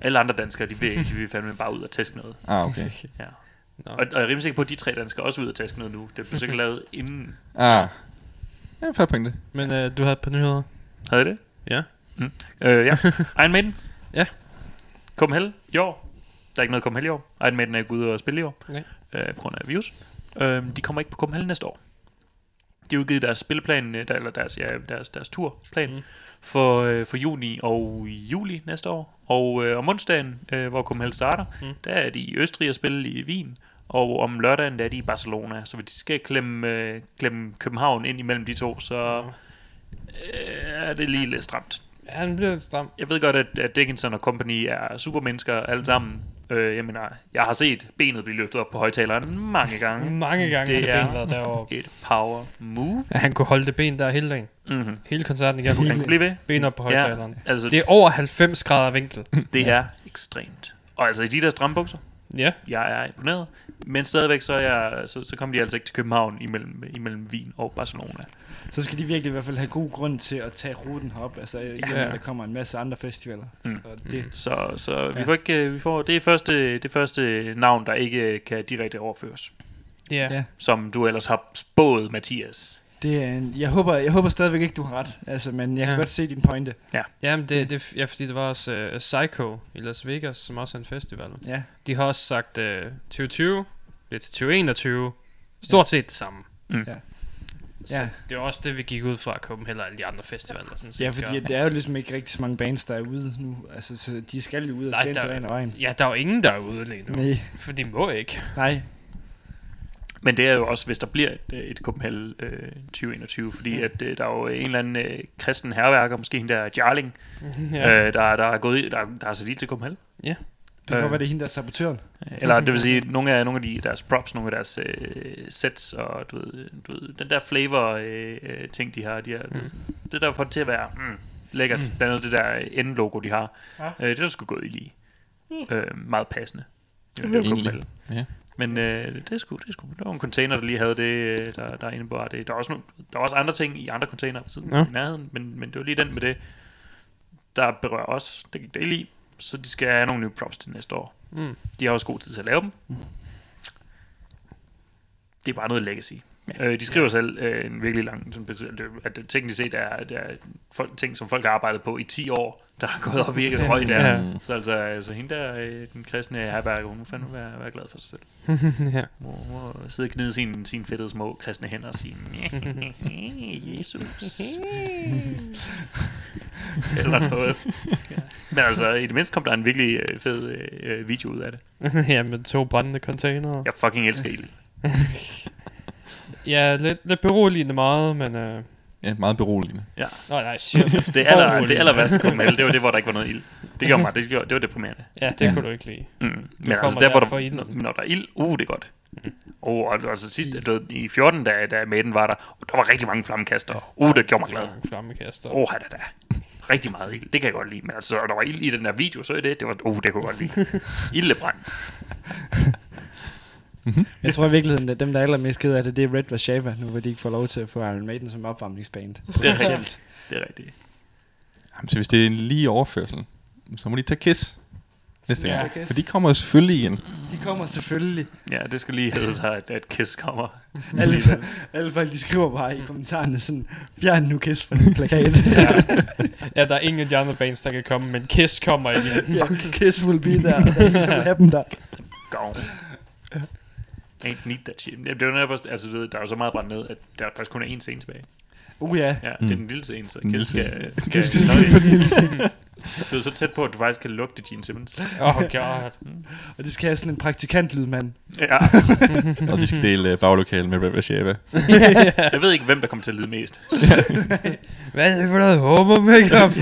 Alle andre danskere, de vil fandme bare ud og tæske noget. Ah, okay. Ja. No. Og jeg er rimelig sikker på, at de 3 danskere også er ud og tæske noget nu. Det blev sikkert lavet inden. Ah. Ja, fair pointe. Men du havde et par nyheder. Havde I det? Ja. Ja. Iron Maiden. Ja. Copenhell i år. Der er ikke noget Copenhell i år. Iron Maiden er ikke ude og spille i år. Okay. På grund af virus. De kommer ikke på Copenhell næste år. De har udgivet deres spilleplan, eller deres turplan for juni og juli næste år. Og om onsdagen, hvor Copenhell starter, der er de i Østrig og spille i Wien. Og om lørdagen, der er de i Barcelona. Så hvis de skal klemme København ind imellem de to, så er det lige lidt stramt. Ja, det bliver lidt stramt. Jeg ved godt, at Dickinson og company er supermennesker alle sammen. Jeg mener, jeg har set benet blive løftet op på højtaleren mange gange. Mange gange det har det deroppe. Et power move. Ja, han kunne holde det ben der hele dagen. Hele koncerten igen. Han kunne blive ved. Ben op på højtaleren. Ja, altså, det er over 90 grader vinkel. Det er ekstremt. Og altså i de der stramme bukser. Ja. Jeg er imponeret. Men stadigvæk så kommer de altså ikke til København imellem Wien og Barcelona. Så skal de virkelig i hvert fald have god grund til at tage ruten herop. Altså der kommer en masse andre festivaler. Og det. Så vi får ikke det første navn der ikke kan direkte overføres. Ja. Som du ellers har spået, Mathias. Det er en, jeg håber stadigvæk ikke du har ret. Altså, men jeg kan godt se din pointe. Ja. Jamen det fordi det var også Psycode i Las Vegas, som også er en festival. Ja. De har også sagt 2020 lidt til 2021. Stort set det samme. Ja. Så det er også det, vi gik ud fra Copenhell og alle de andre festivaler. Sådan set, ja, fordi der er jo ligesom ikke rigtig så mange bands, der er ude nu. Altså, så de skal jo ud og tjene til rene øjne. Ja, der er jo ingen, der er ude lige nu. Nej. For de må ikke. Nej. Men det er jo også, hvis der bliver et Copenhell 2021, fordi at der er jo en eller anden kristen herværker, måske hende der Jarling, der er sat i til Copenhell. Ja. Det kan godt være, det er hende, der er sabotøren. Eller det vil sige, nogle af de deres props, nogle af deres sets, og du ved, den der flavor-ting, de har. Det der får det til at være lækkert. Blandt andet det der N-logo, de har. Det der skulle gå i lige. Meget passende. Det ja. Men det var en container, der lige havde det, der indebar det. Der var også andre ting i andre container på siden i nærheden, men det var lige den med det, der berører os. Det gik det lige i. Så de skal have nogle nye props til næste år. De har også god tid til at lave dem. Det er bare noget legacy. De skriver selv en virkelig lang, at det teknisk set er ting, som folk har arbejdet på i 10 år, der har gået op i et røg der. Så altså hende der, den kristne herberg, hun må fandme være glad for sig selv. Hun må sidde og gnide sine fedtede små kristne hænder og sige, Jesus. Eller noget. Men altså, i det mindste kom der en virkelig fed video ud af det. Ja, med 2 brændende containere. Jeg fucking elsker ild. Ja, lidt beroligende meget, men... Ja, meget beroligende. Ja. Nå, nej, shit. Det aller værste Copenhell, det var det, hvor der ikke var noget ild. Det gjorde mig, det var deprimerende. Ja, det kunne du ikke lide. Men altså, der, hvor når der er ild, det er godt. Og altså sidst, i 14, da Maiden var der var rigtig mange flammekaster. Det gjorde mig glad. Flammekaster. Rigtig meget ild, det kan jeg godt lide. Men altså, der var ild i den der video, så det var... det kunne jeg godt lide. Ildebrand. Jeg tror i virkeligheden, at dem, der er allermest ked af det, det er Red Warszawa, nu hvor de ikke får lov til at få Iron Maiden som opvarmningsband. Det er rigtigt. Jamen, så hvis det er en lige overførsel, så må de tage Kiss. næste gang. Ja. For de kommer selvfølgelig igen. De kommer selvfølgelig. Ja, det skal lige hedde sig, at Kiss kommer. Alle folk, de skriver bare i kommentarerne sådan, fjern nu Kiss fra den plakat. Ja, der er ingen af de andre bands, der kan komme, men Kiss kommer igen. Ja, Kiss will be there. Happen der. Go. Ain't need that shit. Det er jo altså, der er jo så meget brændt ned, at der er faktisk kun én scene tilbage. Ja. Ja, det er den lille scene, så Kiss skal snøje ind. Du er så tæt på, at du faktisk kan lugte Gene Simmons. Oh god. Og de skal have sådan en praktikantlyd, mand. Ja. Og de skal dele baglokalen med Rebbe Sheba. Jeg ved ikke, hvem der kommer til at lyde mest. Hvad er det for noget homo-makeup?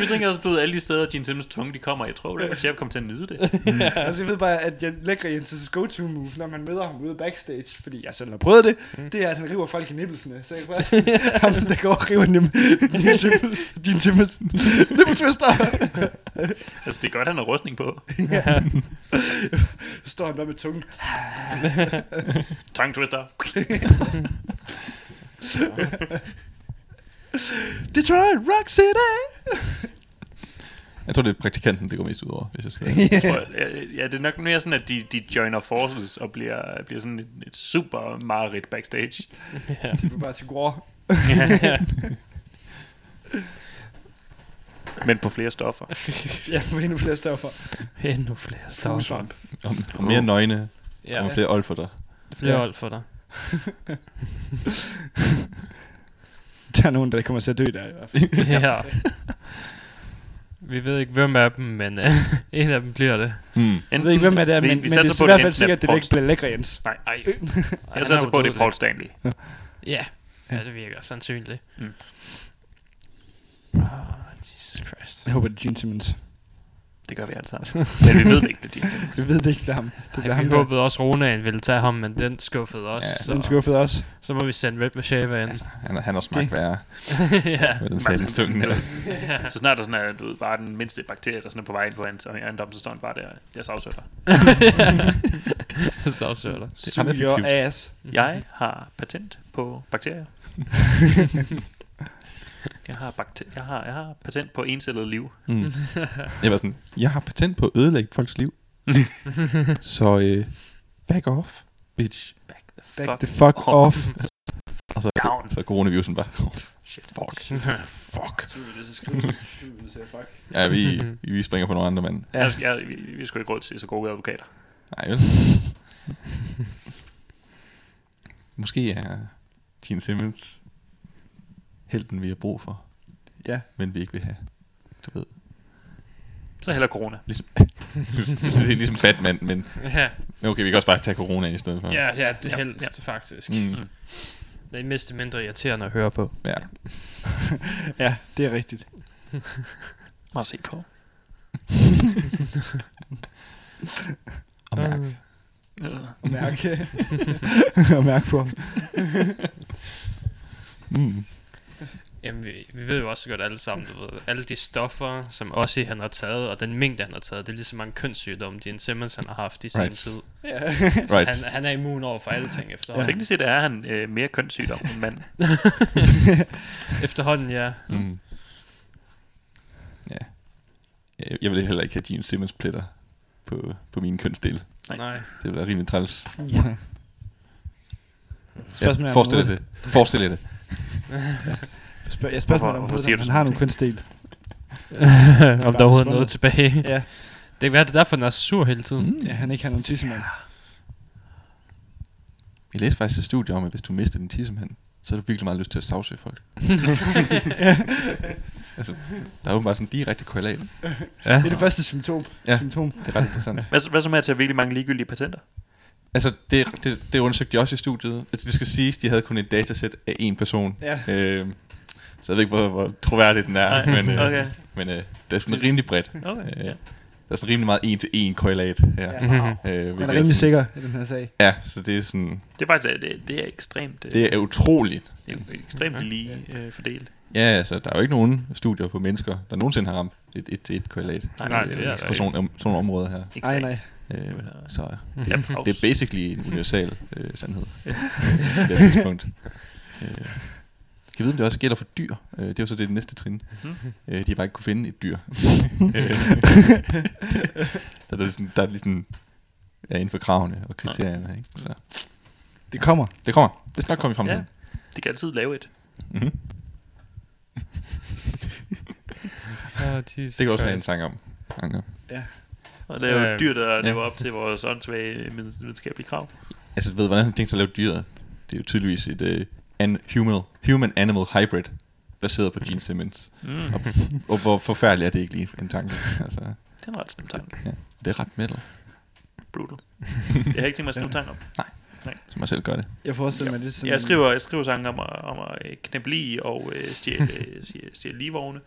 Vi tænker også på alle de steder, Gene Simmons tunge, de kommer. Jeg tror, at Sheba kommer til at nyde det. Altså, jeg ved bare, at jeg lægger Jens' go-to-move, når man møder ham ude backstage, fordi jeg selv har prøvet det, det er, at han river folk i nippelsene. Så jeg bare sådan, han der går og river Gene Simmons nippeltwister. Altså, det er godt, han har rustning på. Ja. Står han bare med tungen. Tongue-twister. Detroit Rock City. Jeg tror det er praktikanten det går mest ud over, hvis jeg skal. Ja, det er nok mere sådan at de joiner forces og bliver sådan et super mareridt backstage. Yeah. Det bliver bare så grå. Men på flere stoffer. Ja, på endnu flere stoffer. Og mere nøgne. Ja. Og flere oldfodder. Der er nogen, der kommer til at dø der i hvert fald. Ja. Vi ved ikke, hvem af dem, men en af dem bliver det. Jeg ved ikke, hvem af det er, men det er i hvert fald sikkert, at det ikke bliver lækre, Jens. Nej. Jeg satser på, at det er Paul Stanley. Ja, det virker sandsynligt. Jesus Christ. Jeg håber, det er Gene Simmons. Det gør vi alle sammen. Men vi ved det ikke, det er Gene Simmons. Vi ved det ikke, det er ham. Vi håbede også, at Ronaen ville tage ham, men den skuffede os. Så må vi sende Red Machava ind. Altså, han har smagt værre. Ja. Med den sælstungen. Ja. Så snart der sådan er, du ved, bare den mindste bakterie, der sådan er på vej ind på hans ejendom, så står han bare der. Jeg savsøger dig. Suge your ass. Jeg har patent på bakterier. Jeg har patent på encellet liv. Jeg var sådan, jeg har patent på at ødelægge folks liv. Så back off, bitch. Back the fuck off. Og så coronavirusen bare. Fuck. Ja, vi springer på nogle andre mand. Ja, vi skulle ikke råd til så gode advokater. Nej, vel. Måske er Gene Simmons helten vi har brug for. Ja. Men vi ikke vil have. Du ved. Så heller corona. Ligesom Batman, men ja. Okay, vi kan også bare tage corona i stedet for. Ja, det helst faktisk. Det er mest mindre irriterende at høre på. Ja. Ja, det er rigtigt. Må se på. Og mærke. Og mærke på. Jamen, vi ved jo også godt alle sammen, du ved, alle de stoffer, som Ozzy han har taget, og den mængde, han har taget, det er lige så mange kønssygdomme, Gene Simmons han har haft i sin tid. Yeah. Han er immun over for alle ting efterhånden. Teknisk set er han mere kønssygdom end mand. Efterhånden, ja. Ja. Jeg vil heller ikke have Gene Simmons pletter på mine kønsdele. Nej. Det vil være rimelig træls. Ja, forestil dig det. Jeg spørger mig, om han har nogle kønsdel. Om der overhovedet noget tilbage. Ja. Det kan være, det derfor, han er sur hele tiden. Ja, han ikke har nogen tissemand. Jeg læste faktisk et studie om, at hvis du mister din tissemand, så har du virkelig meget lyst til at sagsøge folk. Altså, der er jo bare sådan direkte korrelat. Ja. Det er det første symptom. Ja, det er ret interessant. Hvad så med at tage virkelig mange ligegyldige patenter? Altså, det undersøgte de også i studiet. Altså, det skal siges, de havde kun et datasæt af én person. Ja. Så jeg ved ikke, hvor troværdigt den er. Nej, men, men det er sådan rimelig bredt. Okay, ja. Der er sådan rimelig meget en-til-en korrelat her. Ja. Man er rimelig sikker i den her sag. Ja, så det er sådan... Det er faktisk det er ekstremt... Det er utroligt. Det er ekstremt lige fordelt. Ja, altså, der er jo ikke nogen studier på mennesker, der nogensinde har ramt et korrelat. Nej, det er på sådan nogle områder her. Nej. Så det er basically en universal sandhed. Det er tidspunkt. Kan vide, om det også gælder for dyr. Det er jo så det næste trin. De har bare ikke kunne finde et dyr. der er ligesom inden for kravene og kriterierne. Ikke? Så. Det kommer. Det snart kommer vi frem til. Ja, de kan altid lave et. Mm-hmm. Det kan også have en sang om. Ja. Og lave et dyr, der lever op til vores åndssvage videnskabelige krav. Altså ved hvordan tænkte sig at lave dyret? Det er jo tydeligvis et human-animal hybrid baseret på Gene Simmons. Og hvor forfærdeligt er det ikke lige en tanke altså. Det er en ret snem tanke. Ja. Det er ret metal. Brutal. Jeg har ikke tænkt mig at snem tanke om. Nej. Så mig selv gør det. Jeg får også lidt sådan. Jeg skriver sange om at kneble i og stjæle ligevogne.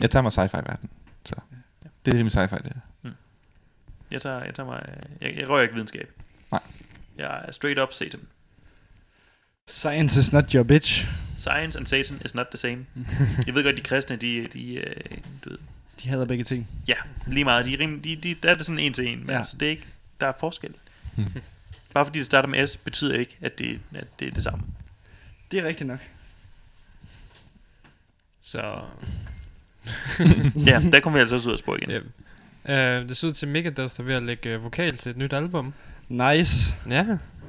Jeg tager mig sci-fi-verden. Så det er det min sci-fi det. Jeg rører ikke videnskab. Nej. Jeg er straight up Satan. Science is not your bitch. Science and Satan is not the same. Jeg ved godt, de kristne, du ved, de hader begge ting. Ja, lige meget. De der er det sådan en til en, men altså, det er ikke, der er forskel. Bare fordi det starter med S, betyder ikke, at det er det samme. Det er rigtigt nok. Så... ja, der kommer vi altså også ud af spor igen. Yeah. Det ser ud til Megadeth, der er ved at lægge vokal til et nyt album. Nice.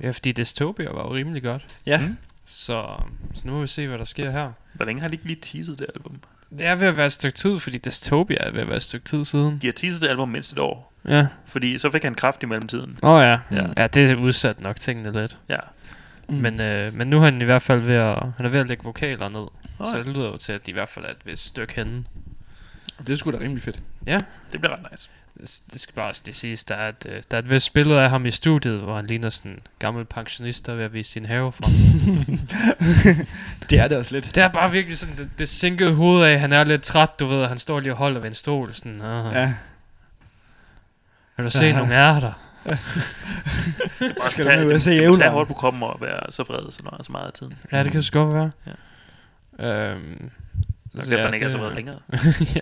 Ja, fordi Dystopia var jo rimelig godt. Ja. Så nu må vi se, hvad der sker her. Hvor længe har de ikke lige teaset det album? Det er ved at være et stykke tid, fordi Dystopia er ved at være et stykke tid siden. De har teaset det album mindst et år. Ja. Fordi så fik han kraft i mellemtiden. Ja, det er udsat nok tingene lidt. Ja. Men nu er han i hvert fald ved at lægge vokaler ned. Så det lyder jo til, at de i hvert fald er et vist stykke henne. Det er sgu da rimelig fedt. Ja. Det bliver ret nice. Det skal bare også lige siges, der er et vist billede af ham i studiet, hvor han ligner sådan en gammel pensionist, der er ved at vise sin have fra. Det er det også lidt. Det er bare virkelig sådan, det sinkede hoved af, han er lidt træt, du ved, han står lige og holder ved en stol, sådan, ja. Vil du se nogle ærter? Skal du se evner? Det er hårdt på kroppen og være så vred, så når han er så meget af tiden. Ja, det kan så godt være. Ja. Så derfor han ikke er så vred længere. Ja.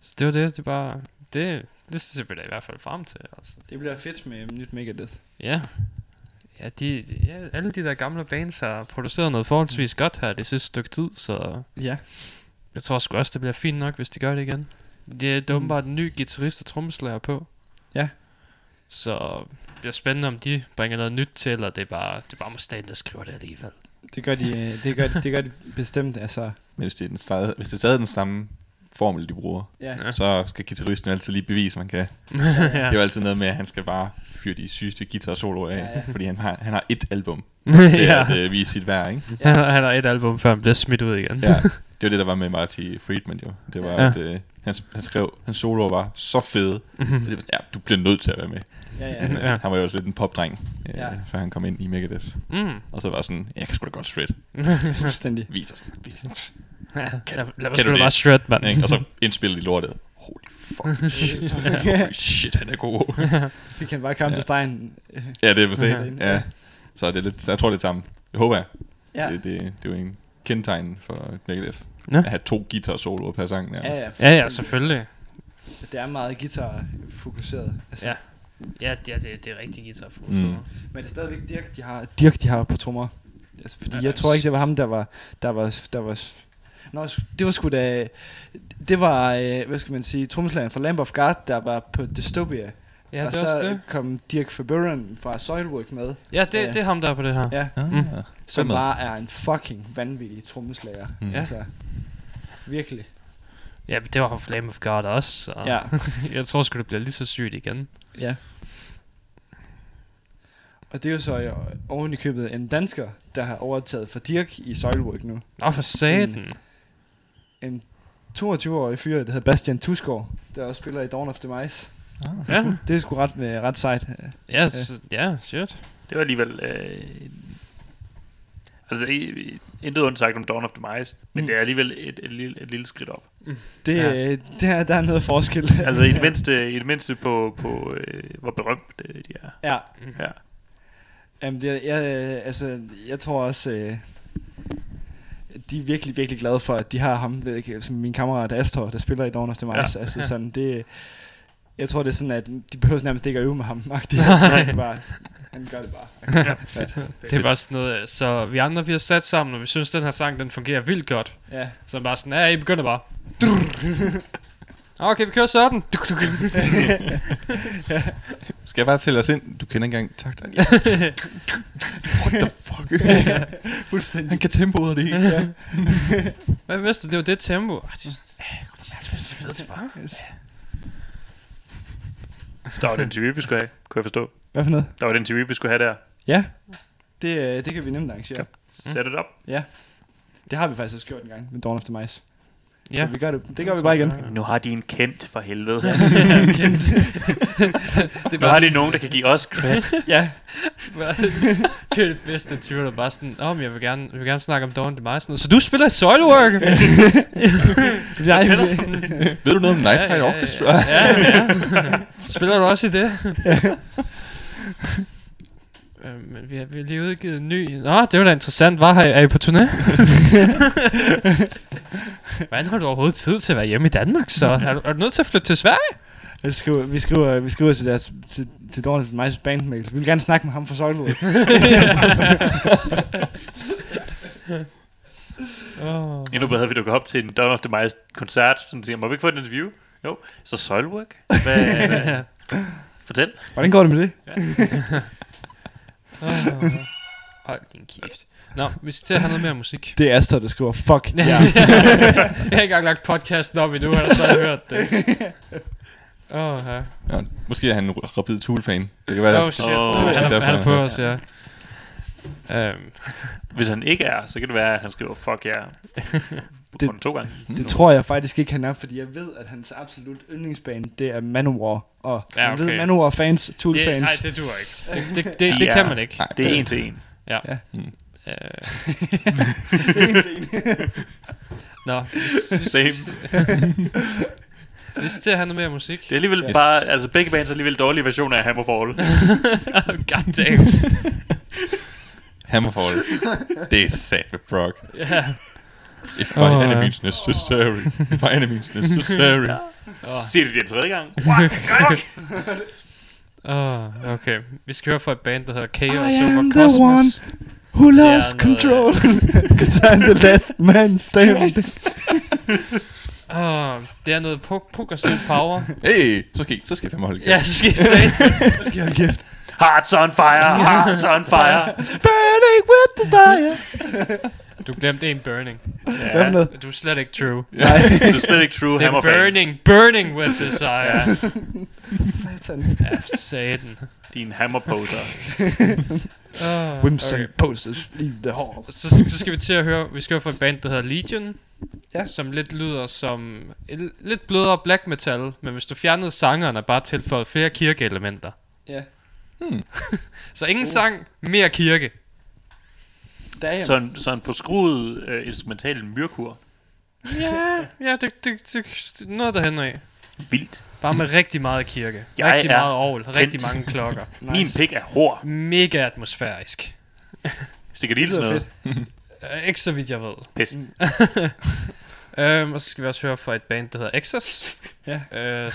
Så det var det, det bare... Det ser vi da i hvert fald frem til altså. Det bliver fedt med nyt Megadeth. Ja, alle de der gamle bands har produceret noget forholdsvis godt her det sidste stykke tid. Så ja. Jeg tror sgu også det bliver fint nok hvis de gør det igen. Det er dumbardt en ny guitarist og trommeslager på. Ja. Så det bliver spændende om de bringer noget nyt til. Eller det er bare Mustaine der skriver det alligevel. Det gør de, det gør de bestemt altså. Men hvis det stadig den samme formel de bruger, så skal guitaristen altid lige bevise man kan. Det er jo altid noget med at han skal bare fyre de sygeste guitar soloer af, fordi han har et album til at vise sit værd, ikke? Ja. Han har et album før han bliver smidt ud igen. Ja. Det var det der var med Marty Friedman jo. Det var at han skrev hans soloer var så fede. Ja, du bliver nødt til at være med. Ja. Han var jo også lidt en popdreng, før han kom ind i Megadeth. Og så var sådan, jeg kan sgu da godt shred. Fuldstændig. Viser. Ja, lad mig bare shred, mand. Og så indspille i lortet. Holy fucking shit. Holy shit, han er god. Fik han bare komme til stregen. Ja, det er måske. Ja. Så det er lidt, jeg tror det er samme. Jeg håber jeg. Ja. Det er jo en kendetegn for Megadeth. At have to guitar soloer per sang nærmest. Ja, selvfølgelig. Det er meget guitar fokuseret altså. Ja, det er rigtig guitar fokuseret. Men det er stadigvæk Dirk de har på trommer altså, fordi jeg tror ikke det var ham der var nå, det var sgu da... Det var, hvad skal man sige, trommeslageren fra Lamb of God, der var på Dystopia. Ja, og det så det. Kom Dirk Verburen fra Soilwork med. Ja, det er ham der på det her. Ja. Som bare er en fucking vanvittig trommeslager. Altså, virkelig. Ja, men det var fra Lamb of God også. Og jeg tror sgu, det bliver lige så sygt igen. Ja. Og det er jo så oven i købet en dansker, der har overtaget for Dirk i Soilwork nu. Nå, for satan. En 22-årig fyr, der hedder Bastian Tusgaard, der også spiller i Dawn of the Mice. Ja. Det er sgu ret sejt. Ja, shit. Det var alligevel... altså, intet undsagt om Dawn of the Mice, men det er alligevel et lille skridt op. Der er noget forskel. Altså, i det mindste på hvor berømt de er. Ja. Jeg tror også... de er virkelig, virkelig glade for, at de har ham, som min kammerat Astor, der spiller i Dawn of the Mice. Ja. Altså sådan, det... Jeg tror, det er sådan, at de behøver nærmest ikke at øve med ham. Nej. Bare Han gør det bare. Ja, fedt. Det er bare sådan noget, så vi andre, vi har sat sammen, og vi synes, den her sang, den fungerer vildt godt. Ja. Så bare sådan, ja, I begynder bare. Okay, vi kører sådan. Skal jeg bare tælle os ind? Du kender ikke engang takt. What the fuck? Han kan tempoet af det hele. Hvad vidste du? Det var det tempo. Der var den TV, vi skulle have. Kunne jeg forstå? Hvad for noget? Der var den TV, vi skulle have der. Ja. Det kan vi nemt arrangere. Set it up. Ja. Det har vi faktisk også gjort en gang med Dawn of the Mice. Ja. Så vi gør det. Det gør vi bare igen. Nu har de en kendt for helvede. Ja, en kendt. Det nu har de nogen, der kan give os credit. Ja. Det er det bedste typer, der bare sådan, men jeg vil gerne snakke om Dawn of the Mice. Så du spiller Soilwork? Nej. Ved du noget om Night Fight Orchestra? Ja. Spiller du også i det? Men vi har lige udgivet en ny. Nå, det var da interessant. Er I på turné? Hvordan har du overhovedet tid til at være hjemme i Danmark? Så er du nødt til at flytte til Sverige? Vi skriver til Dawn of the Mice bandmail. Vi vil gerne snakke med ham fra Soilwork. Endnu bedre havde vi dukket op til en Dawn of the Mice koncert. Sådan siger, må vi ikke få et interview? Jo, så Soilwork. Hvad? Fortæl. Hvordan går det med det? Hold din kæft. Nå, vi skal til at have noget mere musik. Det er Astor, der skriver fuck. Ja. Jeg har ikke engang lagt podcasten op endnu. Har du så hørt det? Ja, måske er han en rapid Tool-fan. Det kan være shit. Han er på os, ja. Hvis han ikke er, så kan det være, at han skriver fuck yeah. Det, to gange. Det tror jeg faktisk ikke, han er, fordi jeg ved, at hans absolut yndlingsbane, det er Manowar. Og ja, okay. Ved Manowar-fans, Tool-fans. Nej, det duer ikke. Det kan man ikke. Nej, det er en til en. Ja. Nå, vi skal til at have noget mere musik. Det er alligevel bare, altså begge bands er alligevel dårlige versioner af Hammerfall. God damn. Hammerfall. Det er sat med prog. Yeah. If my enemies necessary. If my enemies necessary. Siger det den tredje gang. Okay. Vi skal høre fra et band, der hedder Chaos Over Cosmos. I am the one who lost control, because I'm the last man standing. Det er noget progressive power. Hey, så skal jeg fandme holde kæft. Ja, så skal jeg holde kæft. Hearts on fire, hearts on fire. Burning with desire. Du glemte en burning. Ja. Du er slet ikke true. Nej. Du er slet ikke true. Det burning with desire. Ja. Satans. Ja, satan. Din hammerposer. Wimps and poses leave the hall. Så skal vi til at høre. Vi skal fra en band, der hedder Legion. Ja. Som lidt lyder som lidt blødere black metal. Men hvis du fjernede sangerne og bare tilføjede flere kirkeelementer. Ja. Så ingen sang, mere kirke. Så en forskruet instrumental myrkur. Ja, det noget der hænder i. Vildt. Bare med rigtig meget kirke. Jeg rigtig meget orgel, rigtig mange klokker. Nice. Min pik er hår. Mega atmosfærisk. Stikker det sådan noget? Ikke så vidt jeg ved. Pisse. Og så skal vi også høre fra et band, der hedder Exodus,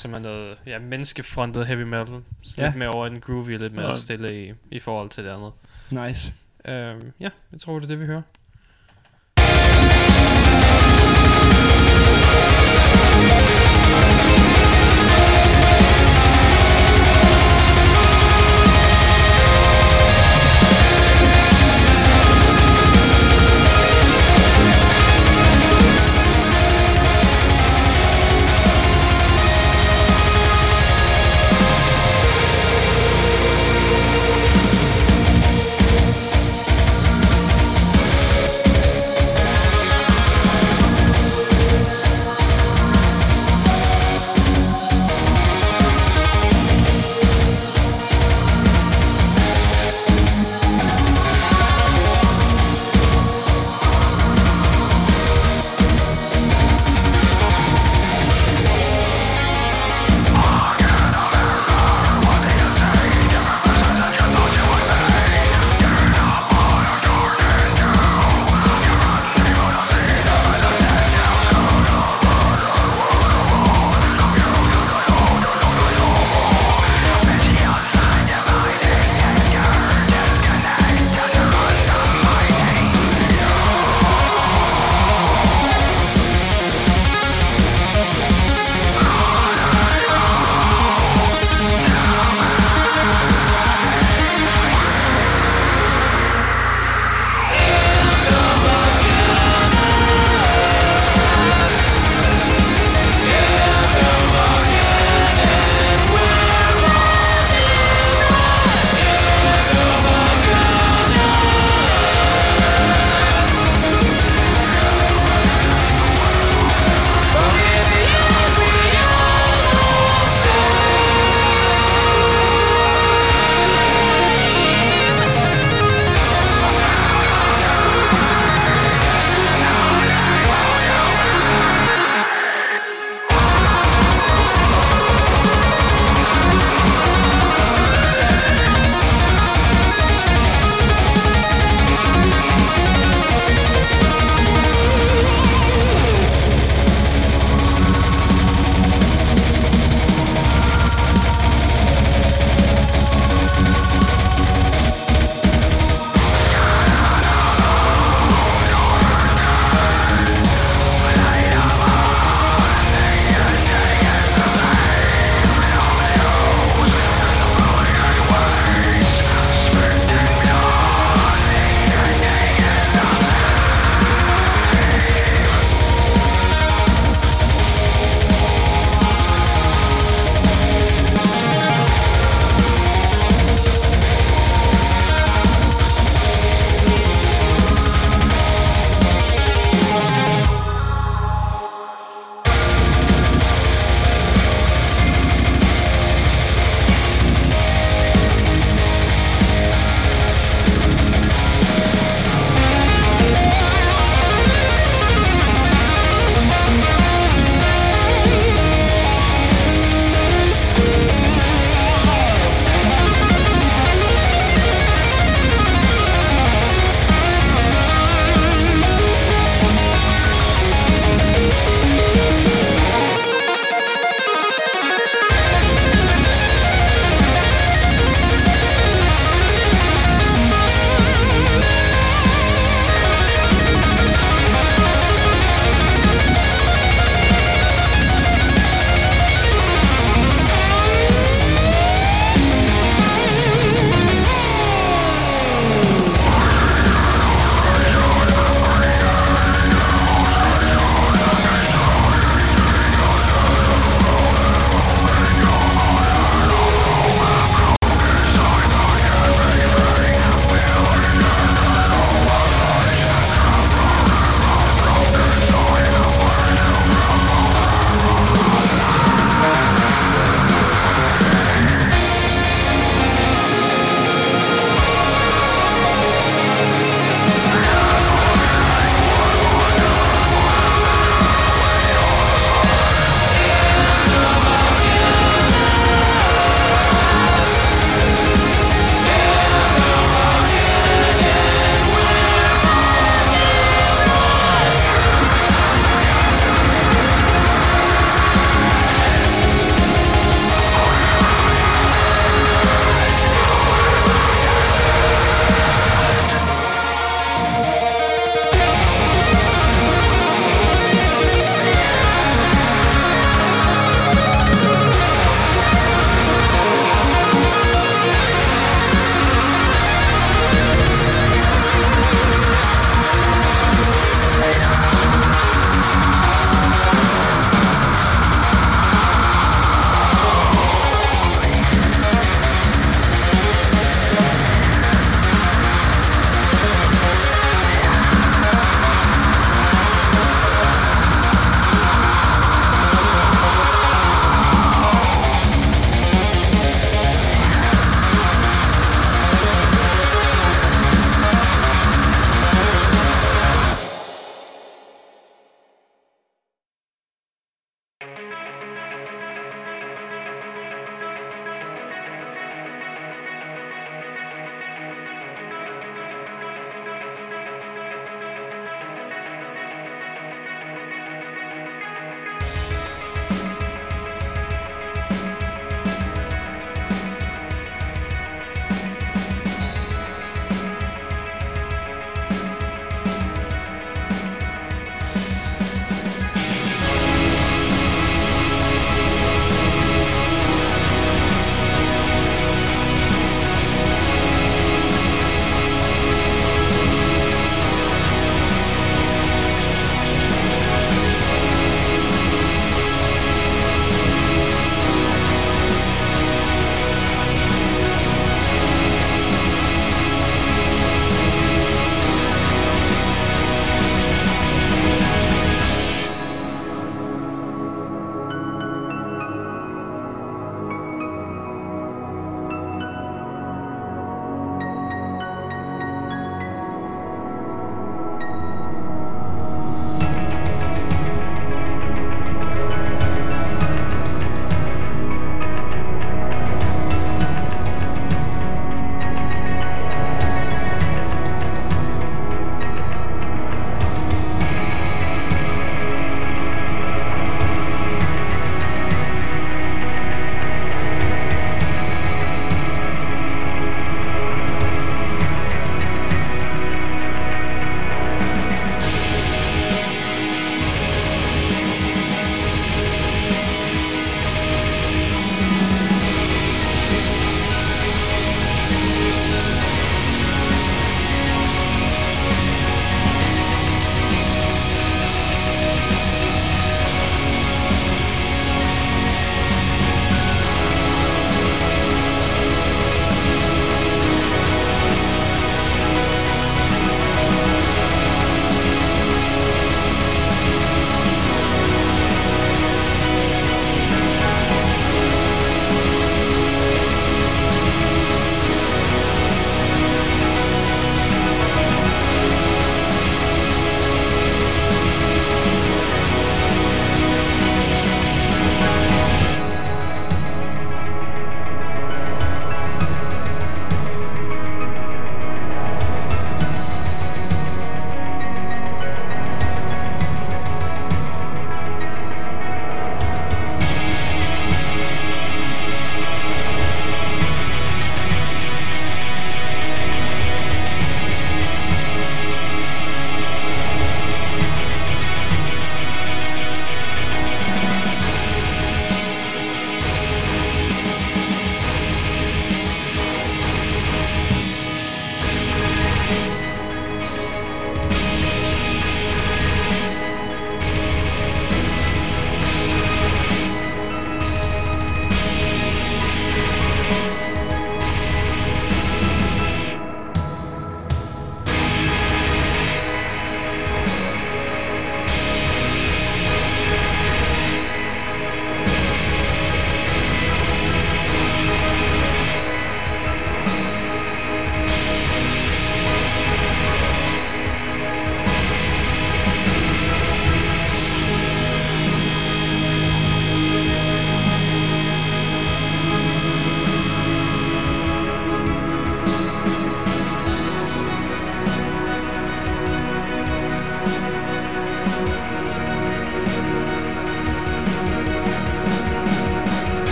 som er noget menneskefrontet heavy metal. Lidt mere over i den groovy, lidt mere stille i forhold til det andet. Nice. Jeg tror det er det vi hører.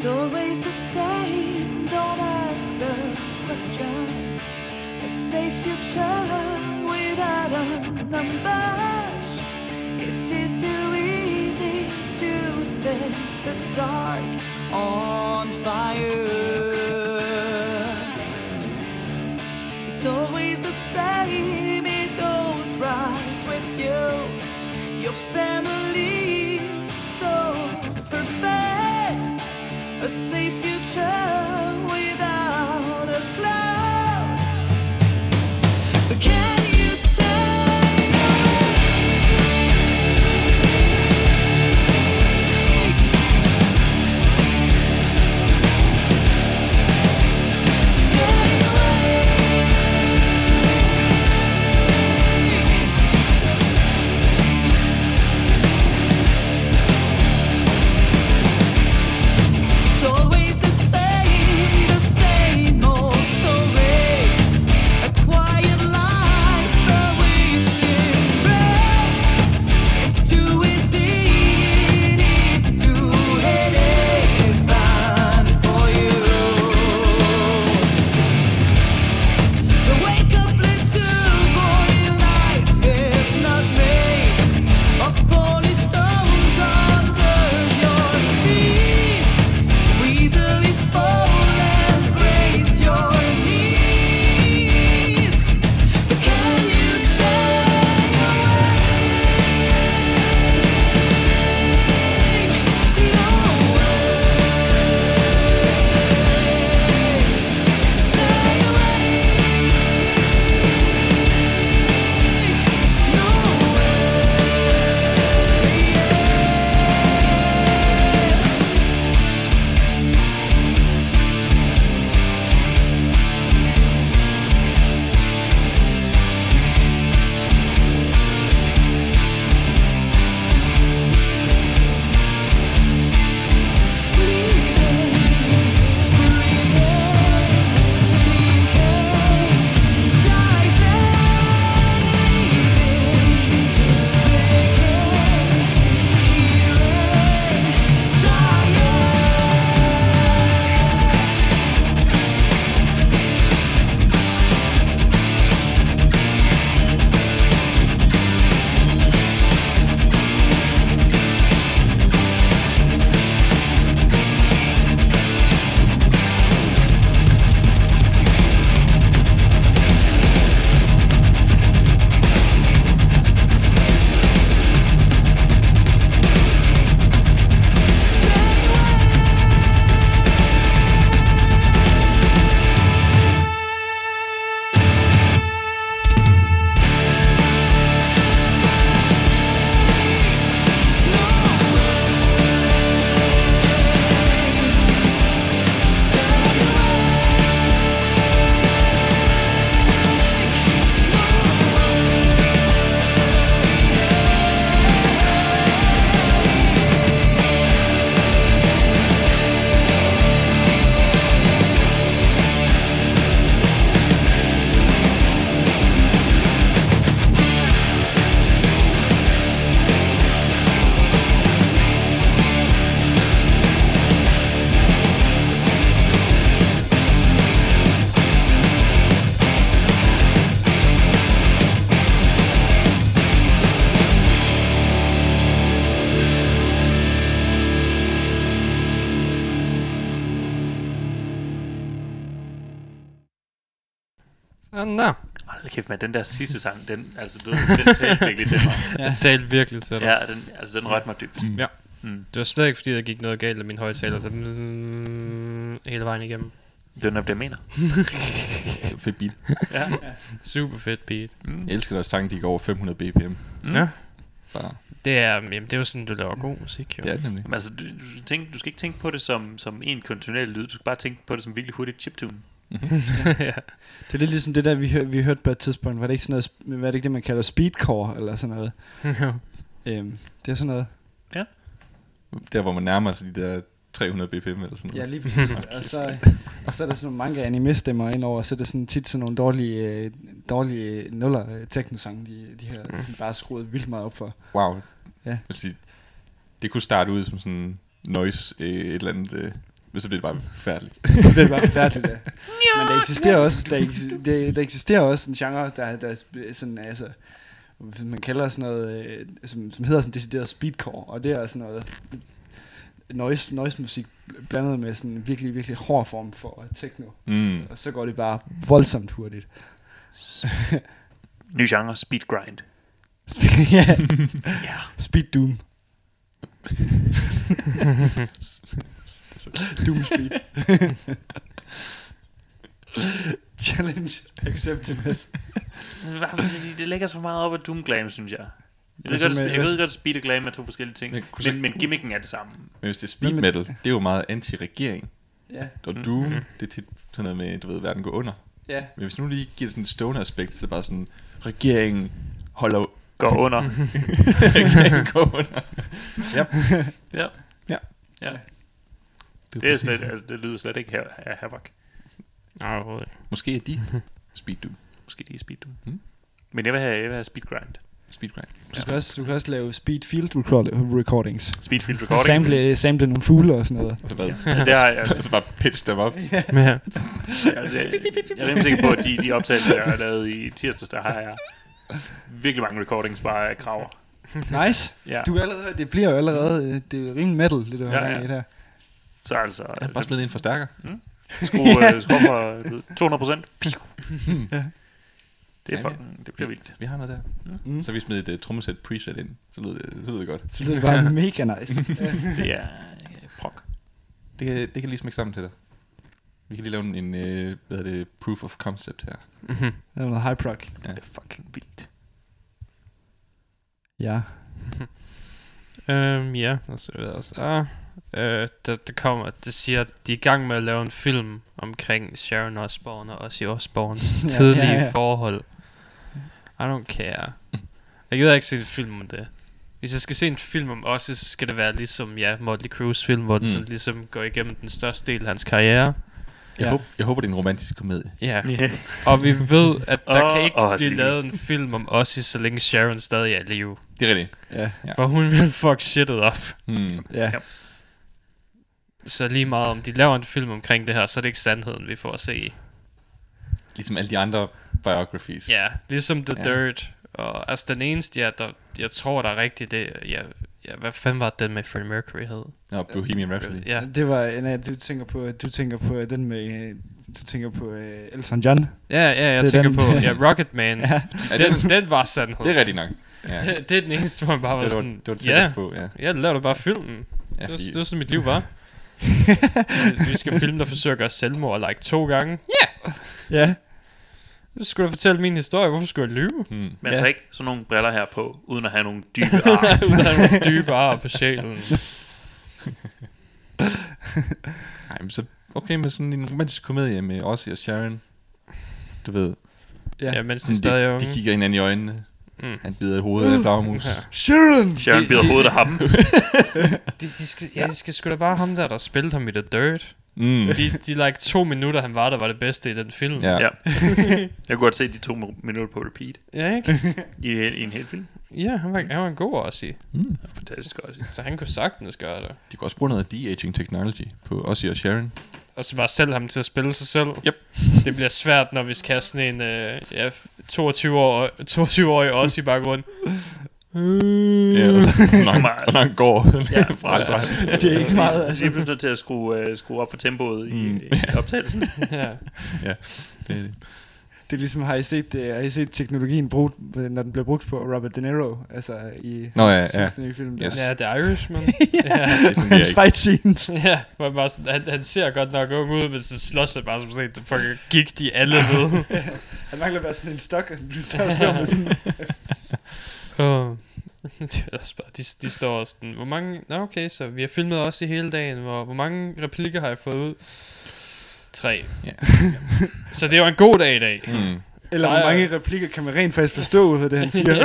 It's always the same, don't ask the question. A safe future without a number. It is too easy to set the dark on fire. It's always the same, it goes right with you. Your family is so perfect. A safe future without a cloud. But can you Men den der sidste sang, den, altså, den talte virkelig til mig. Den talte virkelig til dig. Ja, den, altså, den rørte mig dybt. Ja. Mm. Det var slet ikke, fordi der gik noget galt af min højttaler, så hele vejen igennem. Det var nok det, jeg mener. Fed beat. Ja. Super fed beat. Jeg elsker deres tanke, de går over 500 bpm. Mm. Ja. Bare. Det er jo sådan, du laver god musik, jo. Det er det nemlig. Jamen, altså, du skal ikke tænke på det som en kontinuerlig lyd, du skal bare tænke på det som virkelig hurtigt chiptune. Ja. Det er lidt ligesom det der vi hørte på et tidspunkt. Var det ikke sådan noget, var det ikke det man kalder speedcore eller sådan noget? Det er sådan noget. Ja. Der hvor man nærmer sig de der 300 bpm eller sådan noget. Ja, lige præcis. og så er der sådan mange anime-stemmer indover. Så er det sådan tit sådan nogle dårlige nuller teknosange de her bare skruet vildt meget op for. Wow. Ja. Det kunne starte ud som sådan noise et eller andet Men så bliver det bare forfærdeligt. Så bliver det bare forfærdeligt, ja. Men der eksisterer også, der eksisterer også en genre, der sådan, altså, man kalder sådan noget, som hedder sådan decideret speedcore, og det er sådan noget noise musik blandet med sådan en virkelig, virkelig hård form for techno. Mm. Og så går det bare voldsomt hurtigt. Ny genre, speed grind. Ja. Yeah. Speed doom. Doom speed. Challenge acceptance. Det lægger så meget op af doom glam, synes jeg. Jeg ved godt, at speed og glam er to forskellige ting, men gimmicken er det samme. Men hvis det er speed metal, det er jo meget anti-regering. Ja. Og doom, det er tit sådan noget med, du ved, verden går under. Ja. Men hvis nu lige giver det sådan et stone aspekt, så er det bare sådan, regeringen holder går under. Regeringen går under. Ja. Det lyder slet ikke her af Havok. Nej, overhovedet. Måske er de speeddoom. Men jeg vil have speedgrind. Du kan også lave speedfield recordings. Sample nogle fugle og sådan noget. Så bare pitch dem op. Jeg er nemlig sikker på, at de optagelser, jeg har lavet i tirsdags, der har jeg virkelig mange recordings bare af kraver. Nice. Ja. Det bliver jo allerede, det er jo rimelig metal, det der er det her. Så altså... bare smid en forstærker. Skru for 200%. Ja. Det bliver vildt. Vi har noget der. Så vi smidt et trommesæt preset ind. Så lyder det godt. Så lyder det bare mega nice. Det er prok. Det kan lige smække sammen til dig. Vi kan lige lave en proof of concept her. Det er noget high prok. Ja. Det er fucking vildt. Ja. Ja, og så videre. Der kommer, det siger, at de er i gang med at lave en film omkring Sharon Osbourne og Ozzy Osbournes tidlige forhold. I don't care. Jeg gider ikke se en film om det. Hvis jeg skal se en film om Ozzy, så skal det være ligesom Motley Crue's film, hvor det sådan ligesom går igennem den største del af hans karriere. Jeg håber, det er en romantisk komedie. Ja. Yeah. Og vi ved, at der kan ikke blive lavet en film om Ozzy, så længe Sharon stadig er i live. Det er rigtigt. For hun vil fuck shitet op. Så lige meget om de laver en film omkring det her, så er det ikke sandheden, vi får at se. Ligesom alle de andre biographies. Ja, ligesom The Dirt. Og altså den eneste, jeg tror, der er rigtigt det... hvad fanden var den med Freddie Mercury hed? Ja, Bohemian Rhapsody. Ja, det var... Du tænker på den med... Du tænker på Elton John. Ja, jeg tænker på Rocket Man. Den var sandheden. Det er rigtig nok. Ja. Det er den eneste, hvor man bare var sådan... jeg lavede bare filmen. Ja, det var sådan, mit liv var. Vi skal filme, der forsøger at gøre selvmord like 2 gange. Ja. Du skulle fortælle min historie. Hvorfor skulle jeg lyve? Men tag ikke sådan nogle briller her på, uden at have nogle dybe ar. Uden at have nogle dybe ar på sjælen. Nej, men så okay med sådan en romantisk komedie med Ozzy og Sharon. Du ved. Ja, mens de stadig er unge. De kigger hinanden i øjnene. Han bider hovedet af flagermus. Sharon bider hovedet af ham. de skal sgu da bare ham der spillede ham i The Dirt. De like 2 minutter han var der, var det bedste i den film. Ja. Jeg kunne godt se de 2 minutter på repeat. Ja, ikke? I en hel film. Ja, han var en god Ozzy. Fantastisk Ozzy. Så han kunne sagtens gøre det. De kunne også bruge noget de-aging technology på Ozzy og Sharon. Og så bare selv ham til at spille sig selv. Yep. Det bliver svært, når vi skal have sådan en 22-årig Ozzy bare gå rundt. Når han går fra aldrig. Det er ikke meget. Altså. Jeg bliver nødt til at skrue op for tempoet i optagelsen. Det er det. Det er ligesom, har I set teknologien brugt, når den bliver brugt på Robert De Niro, altså i sidste nye film. The Irishman. Hans fight scenes. Ja, han ser godt nok ung ud, men så slås han bare som sådan, det fucking gik de alle ved. Han mangler bare sådan en stok, og de står også sådan, hvor mange, okay, så vi har filmet også i hele dagen, hvor mange replikker har jeg fået ud? 3. Så det var en god dag i dag. Eller hvor mange replikker kan man rent faktisk forstå ud af det han siger.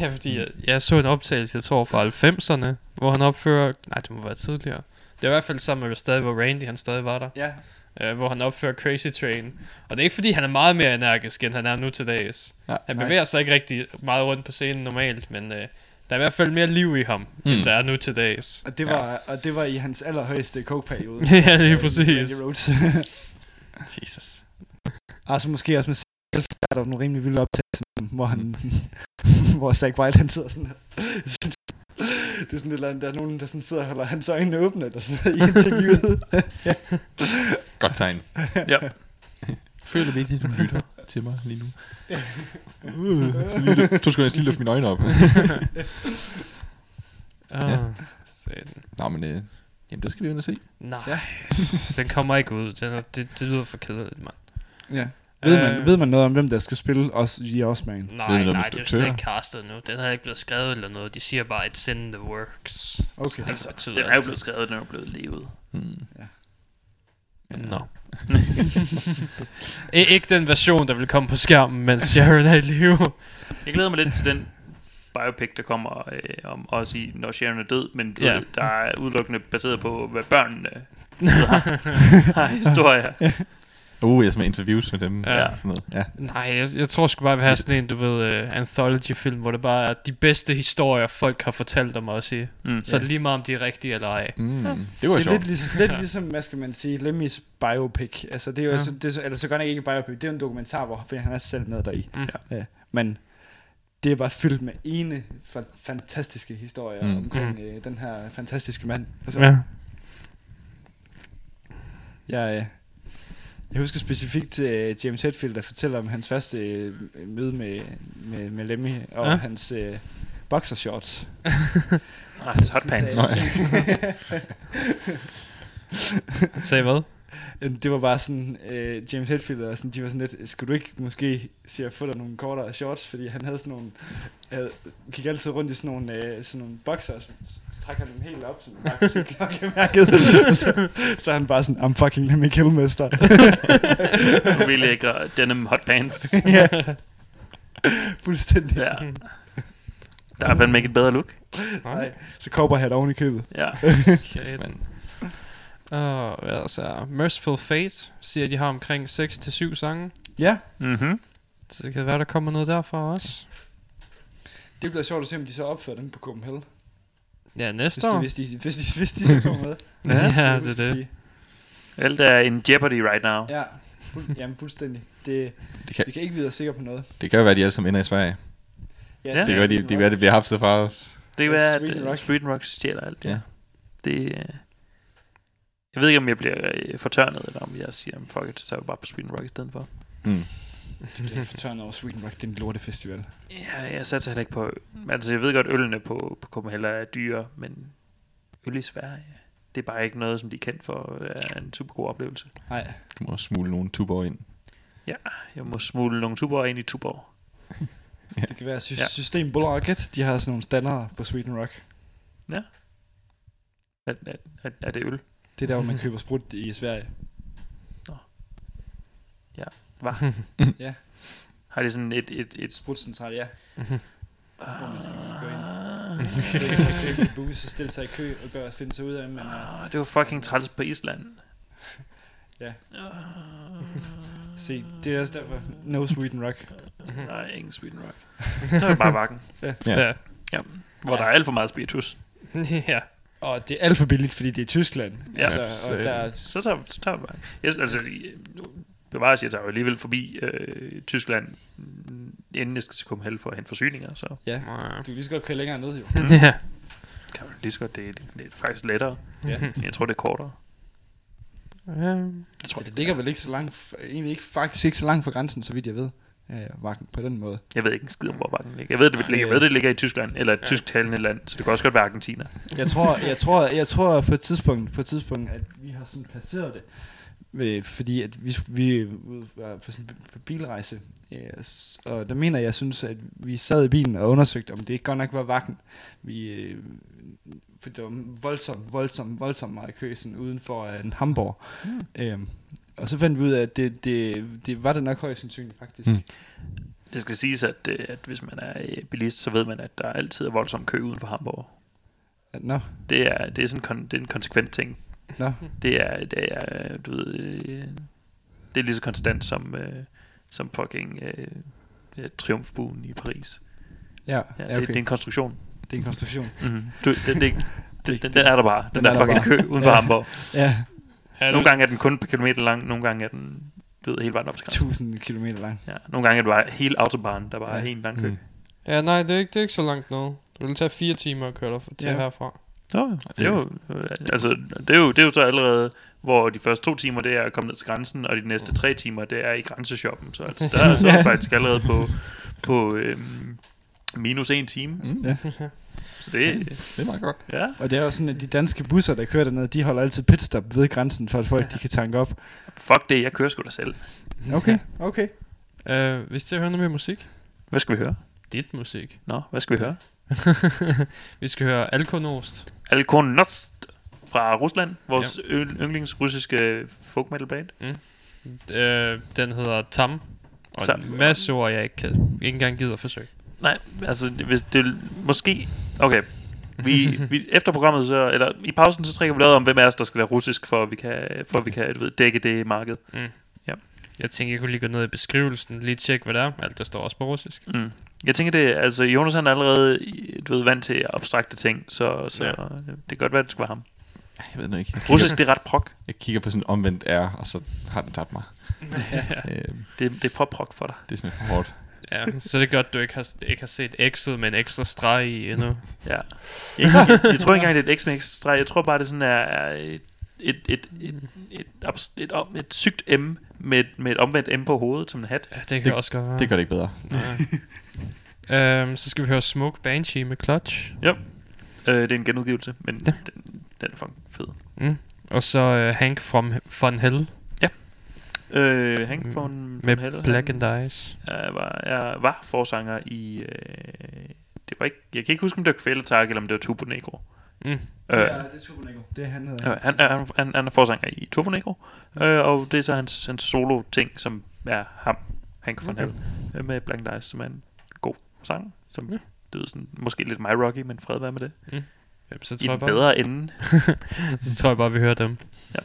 Ja, fordi jeg så en optagelse, jeg tror fra 90'erne, hvor han opfører, nej det må være tidligere, det var i hvert fald sammen med stadig, hvor Randy han stadig var der. Ja. Hvor han opfører Crazy Train. Og det er ikke fordi han er meget mere energisk end han er nu til dags. Han bevæger sig ikke rigtig meget rundt på scenen normalt, men Der er i hvert fald mere liv i ham, end der er nu til dags. Og det var, og det var i hans allerhøjeste coke-periode. Ja, det er præcis. Jesus. Altså måske også med self-starter nogle rimelig vilde optagelser, hvor han, hvor Zach Wilde han sidder sådan her. Det er sådan et eller andet, der er nogen, der sådan sidder og holder hans øjne åbne, eller sådan i interviewet. Ja. Godt tegn. Ja. Føler vigtigt, at du lytter til mig lige nu. Så skal jeg lige løfte mine øjne op. Ja. Nå, men jamen, det skal vi jo se. Nej, ja. Den kommer ikke ud. Det lyder for kedeligt, mand. Ja. Ved man noget om, hvem der skal spille os i Osman? Nej, det er jo slet ikke castet nu. Den har ikke blevet skrevet eller noget. De siger bare, it's in the works. Okay. Altså, den er jo blevet skrevet, den er jo blevet levet. Ja. Nå. Ikke den version, der vil komme på skærmen, mens Sharon er i live. Jeg glæder mig lidt til den biopic, der kommer om Ozzy, når Sharon er død. Men der er udelukkende baseret på, hvad børnene har historier. Jeg skal med interviews med dem. Ja. Sådan noget. Ja. Nej, jeg tror sgu bare, vi har sådan en, du ved, anthology-film, hvor det bare er de bedste historier, folk har fortalt om Ozzy. Så er det lige meget, om de er rigtige eller ej. Ja. Det var det sjovt. Lidt ligesom, hvad skal man sige, Lemmys biopic. Altså, det er jo så godt nok ikke biopic, det er en dokumentar, hvor han er selv med deri. Men det er bare fyldt med ene fantastiske historier omkring den her fantastiske mand. Altså, jeg husker specifikt til James Hetfield, der fortæller om hans første møde med Lemmy og hans boxershorts. Og hans hotpants. Han sagde hvad? Det var bare sådan, James Hetfield og sådan, de var sådan lidt, skulle du ikke måske se at få dig nogle kortere shorts, fordi han havde sådan nogle, gik altid rundt i sådan nogle bokser, og så trækker han dem helt op, som en klokkemærket, så han bare sådan, I'm fucking Lemmy Kilmister. Nu vil jeg ikke denim hotpants. Ja, fuldstændig. Ja. Der er fandme ikke et bedre look. Nej, så kopper han oven i købet. Ja, shit, man. Altså Merciful Fate siger at de har omkring 6-7 sange. Ja. Så det kan være der kommer noget derfra også. Det bliver sjovt at se om de så opfører dem på Copenhell. Ja, næste år. Hvis de så kommer med. Ja, det. Alt er in jeopardy right now. Ja. Jamen fuldstændig. Vi kan ikke vide sikkert på noget. Det kan jo være de alle som ender i Sverige. Ja. Det kan være det bliver haftet fra os. Det kan være at Sweden Rock stjæler alt. Ja. Jeg ved ikke, om jeg bliver fortørnet, eller om jeg siger, fuck it, så er jeg bare på Sweden Rock i stedet for. Det bliver fortørnet over Sweden Rock, det er en lortefestival. Ja, jeg satser heller ikke på... Altså, jeg ved godt, ølene på Copenhell er dyre, men øl i Sverige, det er bare ikke noget, som de er kendt for, er en super god oplevelse. Nej. Du må smule nogle tuber ind. Ja, jeg må smule nogle tuber ind i Tuborg. Ja. Det kan være Systembolaget, de har sådan nogle standarder på Sweden Rock. Ja. Er det øl? Det er der, hvor man køber sprut i Sverige. Nå. Ja, hva? Ja. Har det sådan et sprutcentral, ja. Hvor man skal gå ind. Købe en bus og stille sig i kø og finde sig ud af, men... det var fucking træls på Island. Ja. Se, det er også derfor. No Sweden Rock. Nej, ingen Sweden Rock. Så tager vi bare bakken. Ja. Hvor der er alt for meget spiritus. Ja. Og det er alt for billigt, fordi det er Tyskland. Ja, altså, og der... så tager vi bare. Altså, bevares, jeg tager jo alligevel forbi Tyskland, inden jeg skal til Copenhagen for at hente forsyninger. Så. Ja, du kan lige så godt køre længere ned, jo. Ja. Kan man lige så godt, det er faktisk lettere. Ja. Jeg tror, det er kortere. Jeg tror, det ligger vel ikke så langt, faktisk ikke så langt fra grænsen, så vidt jeg ved. Vakken på den måde. Jeg ved ikke en skid om hvor Vakken ligger. Jeg ved det ligger, det ligger i Tyskland eller et tysktalende land, så det kan også godt være Argentina. Jeg tror på et tidspunkt at vi har sådan passeret det. Fordi at vi var på sådan en bilrejse. Og der mener jeg synes at vi sad i bilen og undersøgte om det ikke godt nok var Vakken. For det var voldsomt meget kø sådan uden for en Hamburg. Og så fandt vi ud af, at det var det nok højst sandsynligt, faktisk. Det skal siges, at hvis man er bilist, så ved man, at der altid er voldsom kø uden for Hamburg. No. Det er sådan det er en konsekvent ting. No. Det er du ved, det er lige så konstant som fucking triumfbuen i Paris. Ja, okay. Det er en konstruktion. Det er en konstruktion. Mm-hmm. Den er der bare. Den er der fucking kø uden for Hamburg. Ja. Nogle gange er den kun per kilometer lang, nogle gange er den hele vejen op til grænsen. 1000 kilometer lang. Ja, nogle gange er det bare hele autobahn, der bare er helt lang kø. Ja, nej, det er ikke så langt noget. Det vil tage 4 timer at køre til herfra. Nå, det er jo så allerede, hvor de første 2 timer, det er at komme ned til grænsen, og de næste 3 timer, det er i grænseshoppen. Så altså, der er så faktisk allerede på minus 1 time. Mm. Ja. Så det er meget godt. Ja. Og det er jo sådan, at de danske busser, der kører dernede, de holder altid pitstop ved grænsen, for at folk de kan tanke op. Fuck det, jeg kører sgu da selv. Okay. Hvis det hører noget mere musik. Hvad skal vi høre? Dit musik. Nå, hvad skal vi høre? Vi skal høre Alkonost. Alkonost fra Rusland. Vores yndlings russiske folk metal band. Den hedder Tam. Og en masse ord, jeg ikke engang gider at forsøge. Nej, altså hvis det måske. Okay, vi efter programmet så, eller i pausen, så trækker vi lavet om, hvem af os der skal være russisk, for at vi kan dække det marked. Mm. Ja. Jeg tænker jeg kunne lige gå ned i beskrivelsen, lige tjekke hvad der er. Alt der står også på russisk. Mm. Jeg tænker det, altså Jonas han er allerede vant til abstrakte ting, så det kan godt være det skulle være ham. Jeg ved nu ikke. Russisk det er ret prok. Jeg kigger på sådan omvendt R, og så har den tabt mig. Ja. Det er for prok for dig. Det er simpelthen for hårdt. Ja, så det er godt, du ikke har set X'et med en ekstra streg i endnu. Ja. Jeg tror ikke engang, det er et X med ekstra streg. Jeg tror bare, det sådan er et sygt M med et omvendt M på hovedet, som en hat. Ja, det kan også godt være. Det gør det ikke bedre. Så skal vi høre Smoke Banshee med Clutch. Ja, det er en genudgivelse, men den er fucking fed. Mm. Og så Hank from Hell. Hank von Hell, Black and Dice. Jeg var forsanger i det var ikke, jeg kan ikke huske om det var Kvælertak, eller om det var Tubo Negro. Ja, det er Tubo Negro. Det er han hedder. Han er forsanger i Tubo Negro. Og det er så hans solo ting, som er ham, Hank von Hell, med Black and Dice, som er en god sang, som det er sådan måske lidt My Rocky, men fred være med det. Jamen, så tror jeg bare bedre ende. Så tror jeg bare vi hører dem. Ja.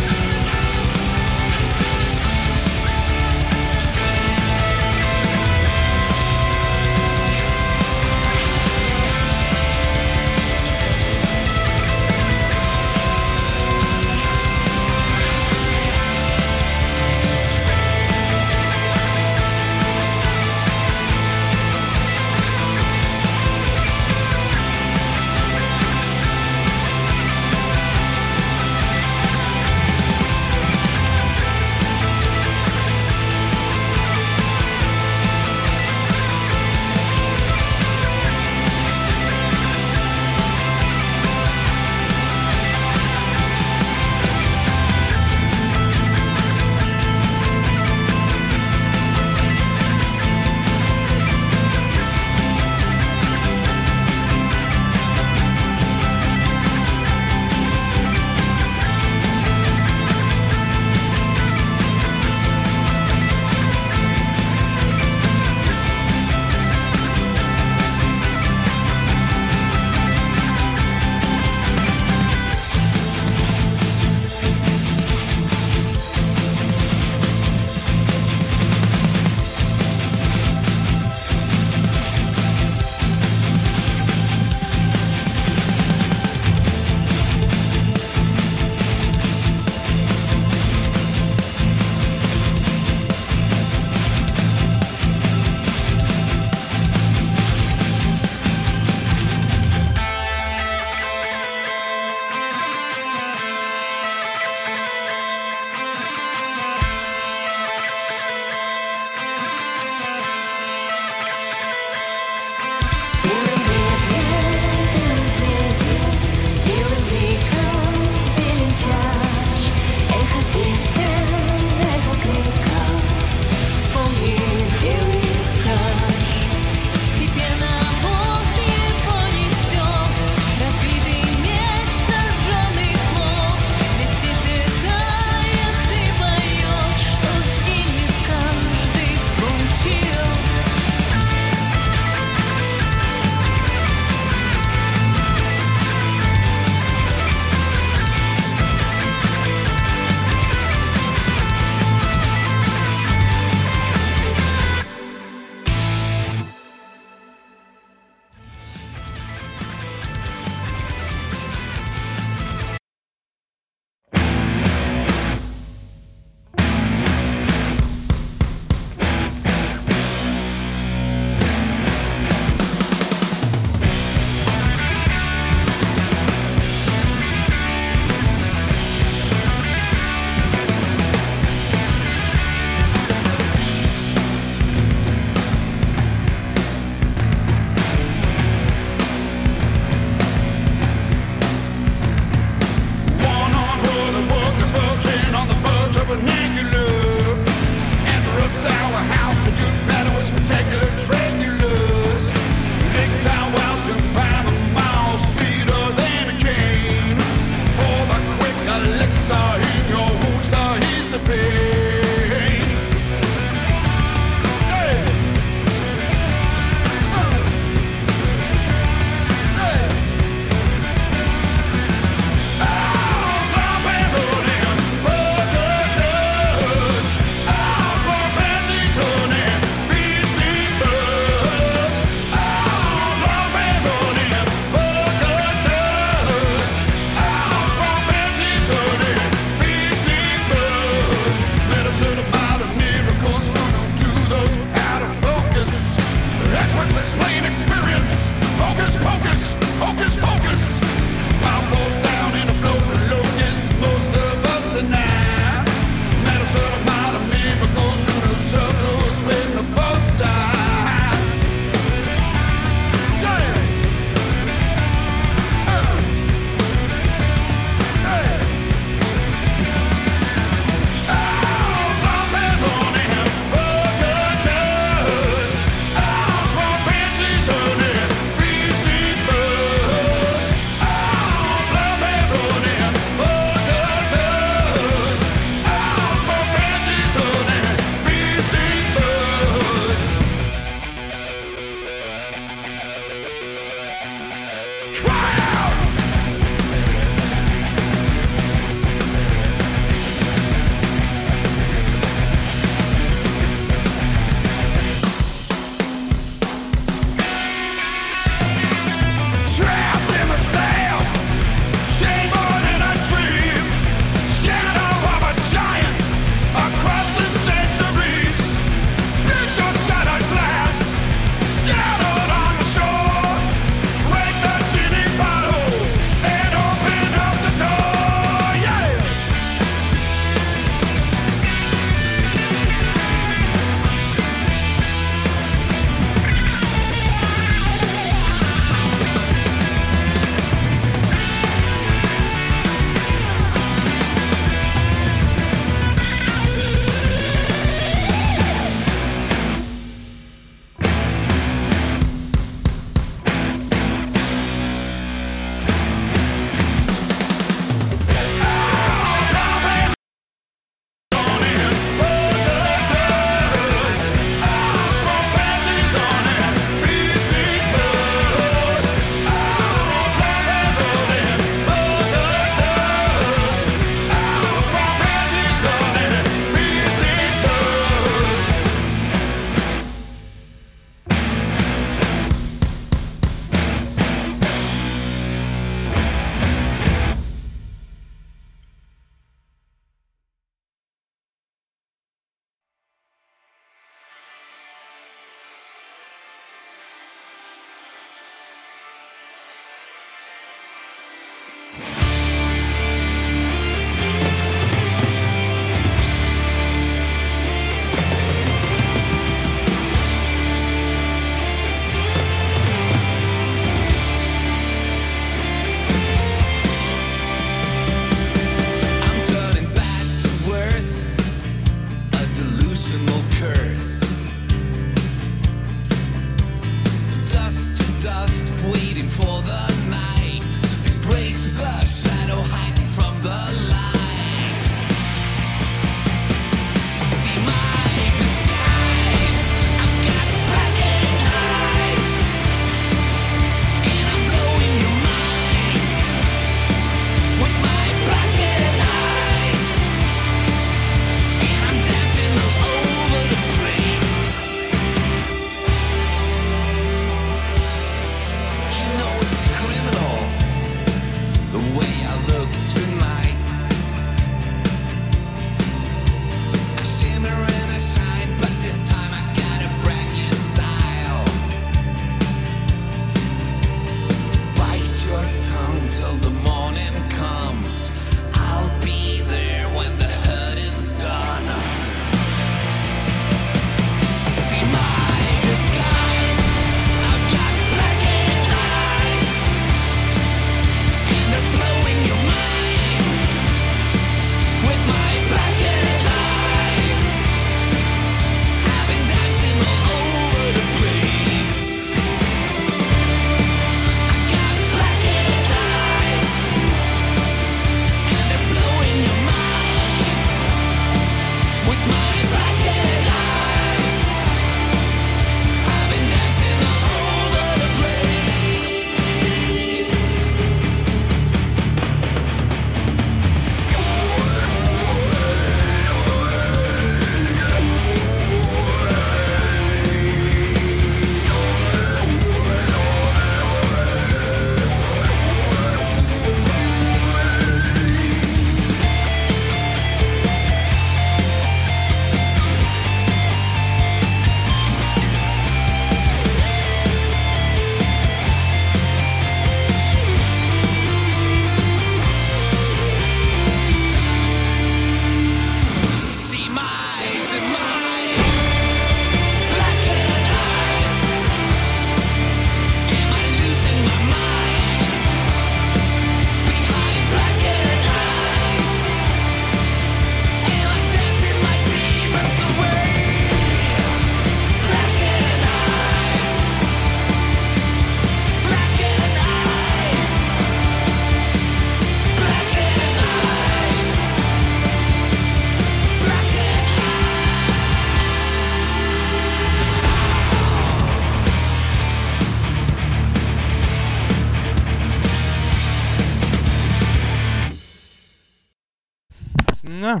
Nå.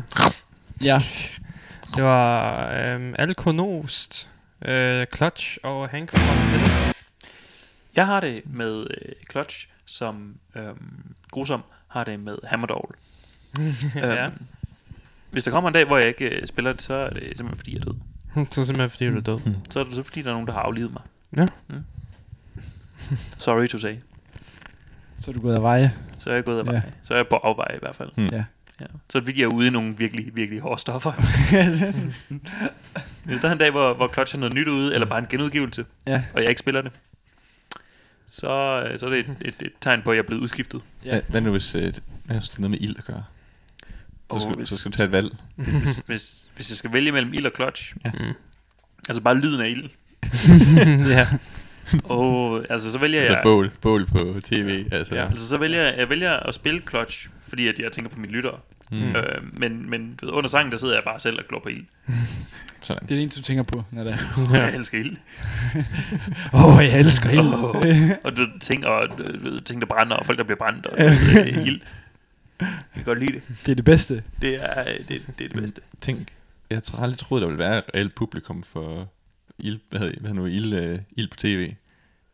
Ja. Det var Alkonost, Clutch og Hank. Jeg har det med Clutch, som grusom har det med Hammerdall. Ja. Hvis der kommer en dag, hvor jeg ikke spiller det, så er det simpelthen fordi jeg er død. Så er det simpelthen fordi du er død. Så er det så fordi der er nogen, der har aflivet mig. Ja. Mm. Sorry to say. Så er du gået af veje. Så er jeg gået af veje. Så er jeg på afveje i hvert fald. Mm. Ja. Ja. Så er jeg ude i nogle virkelig, virkelig hårde stoffer. Hvis der er en dag, hvor Clutch har noget nyt ude, eller bare en genudgivelse, ja, og jeg ikke spiller det, så er det et tegn på, at jeg er blevet udskiftet. Ja. Hvad nu hvis jeg har stillet noget med ild at gøre? Så skal du tage et valg. Hvis jeg skal vælge mellem ild og Clutch, ja, altså bare lyden af ild. Ja. Og altså så vælger jeg bål på tv, ja, altså. Ja. Altså så vælger jeg at spille Clutch, fordi at jeg tænker på mine lyttere. Mm. Men ved, under sangen der sidder jeg bare selv og glor på ild. Sådan. Det er det eneste du tænker på, når det er. Ja. Jeg elsker ild. Jeg elsker ild. Og du tænker der brænder, og folk der bliver brændt, og ild. Jeg kan godt lide det. Det er det bedste. Det er det bedste. Tænk, jeg tror aldrig troede der ville være et reelt publikum for ild, ild på tv.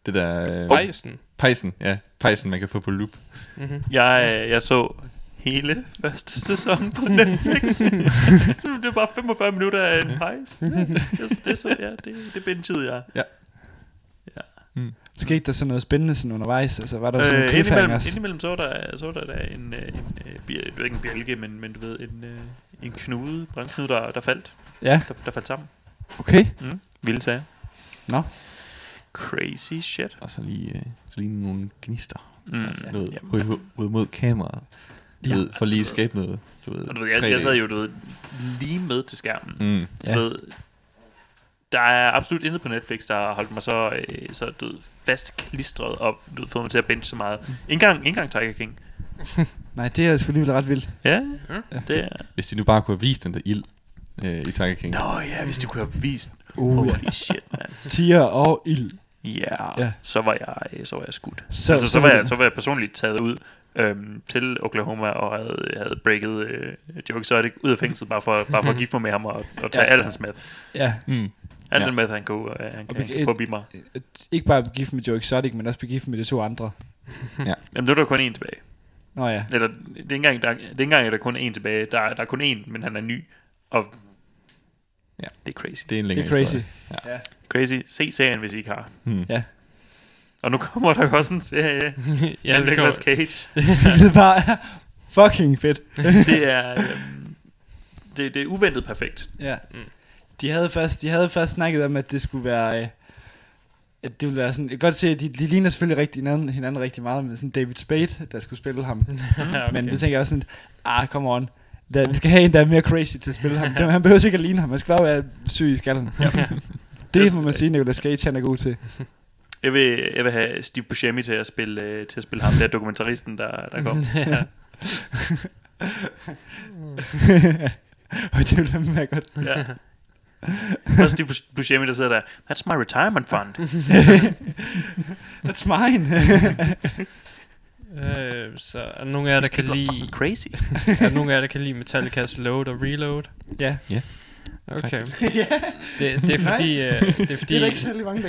Det der pejsen, ja, pejsen man kan få på loop. Mm-hmm. Jeg så hele første sæson på Netflix. Så det var 45 minutter af en pejs. Det så jeg, det bindtid jeg. Ja. Ja. Mm. Skete der sådan noget spændende sådan undervejs? Altså var der sådan en cliffhanger? Indimellem så der en bjælke, men du ved en knude, brandknude der faldt. Ja. Der faldt sammen. Okay. Mm. Vilde sager. Nå. Crazy shit. Og så lige nogle gnister. Mm. Altså, noget ud mod kameraet. Ja, ved, for lige at skabe noget. Jeg sad jo lige med til skærmen. Mm. Ja. Der er absolut intet på Netflix, der har holdt mig så fast klistret op. Du har fået mig til at binge så meget. Engang Tiger King. Nej, det er selvfølgelig ret vildt. Ja, ja. Det er. Hvis de nu bare kunne have vist den der ild i Tiger King. Nå ja, hvis de kunne have vist. Holy shit, mand. Tiger og ild. Yeah, ja, så var jeg skudt. Så var jeg personligt taget ud til Oklahoma og havde breaket joke, så er det ud af fængslet bare for at gifte mig med ham og tage al hans meth. Ja. Mm. Alt den meth han kan få mig. Ikke bare begifte med Joe Exotic, men også begifte med de to andre. Ja. Jamen nu er der kun én tilbage. Nå ja. Eller det er ikke engang er der kun én tilbage. Der er kun én, men han er ny. Og ja, det er crazy. Det er en længere historie. Ja. Ja. Crazy. Se serien, hvis I ikke har. Hmm. Ja. Og nu kommer der også en serie med Nicolas Cage. Det er bare fucking fedt. Det er det er uventet perfekt. Ja. Mm. De havde først snakket om at det skulle være at det ville være sådan. Jeg kan godt se at de ligner selvfølgelig rigtig hinanden rigtig meget, med sådan David Spade der skulle spille ham. Okay. Men det tænker jeg også sådan, come on. Vi skal have en der er mere crazy til at spille ham. Han behøver ikke at ligne ham. Han skal bare være syg i skallen. Ja. Det må man sige Nicolas Cage han er god til. Jeg vil have Steve Buscemi til at spille ham der dokumentaristen der kom. Ja. Og det ville være godt. Ja. Og Steve Buscemi der sidder der. That's my retirement fund. That's mine. Så er der nogen af jer der kan lide crazy. Er nogen af jer der kan lide Metallica's Load og Reload? Ja. Yeah. Ja. Yeah. Okay. Yeah. Det er fordi det er fordi det er ikke særlig mange der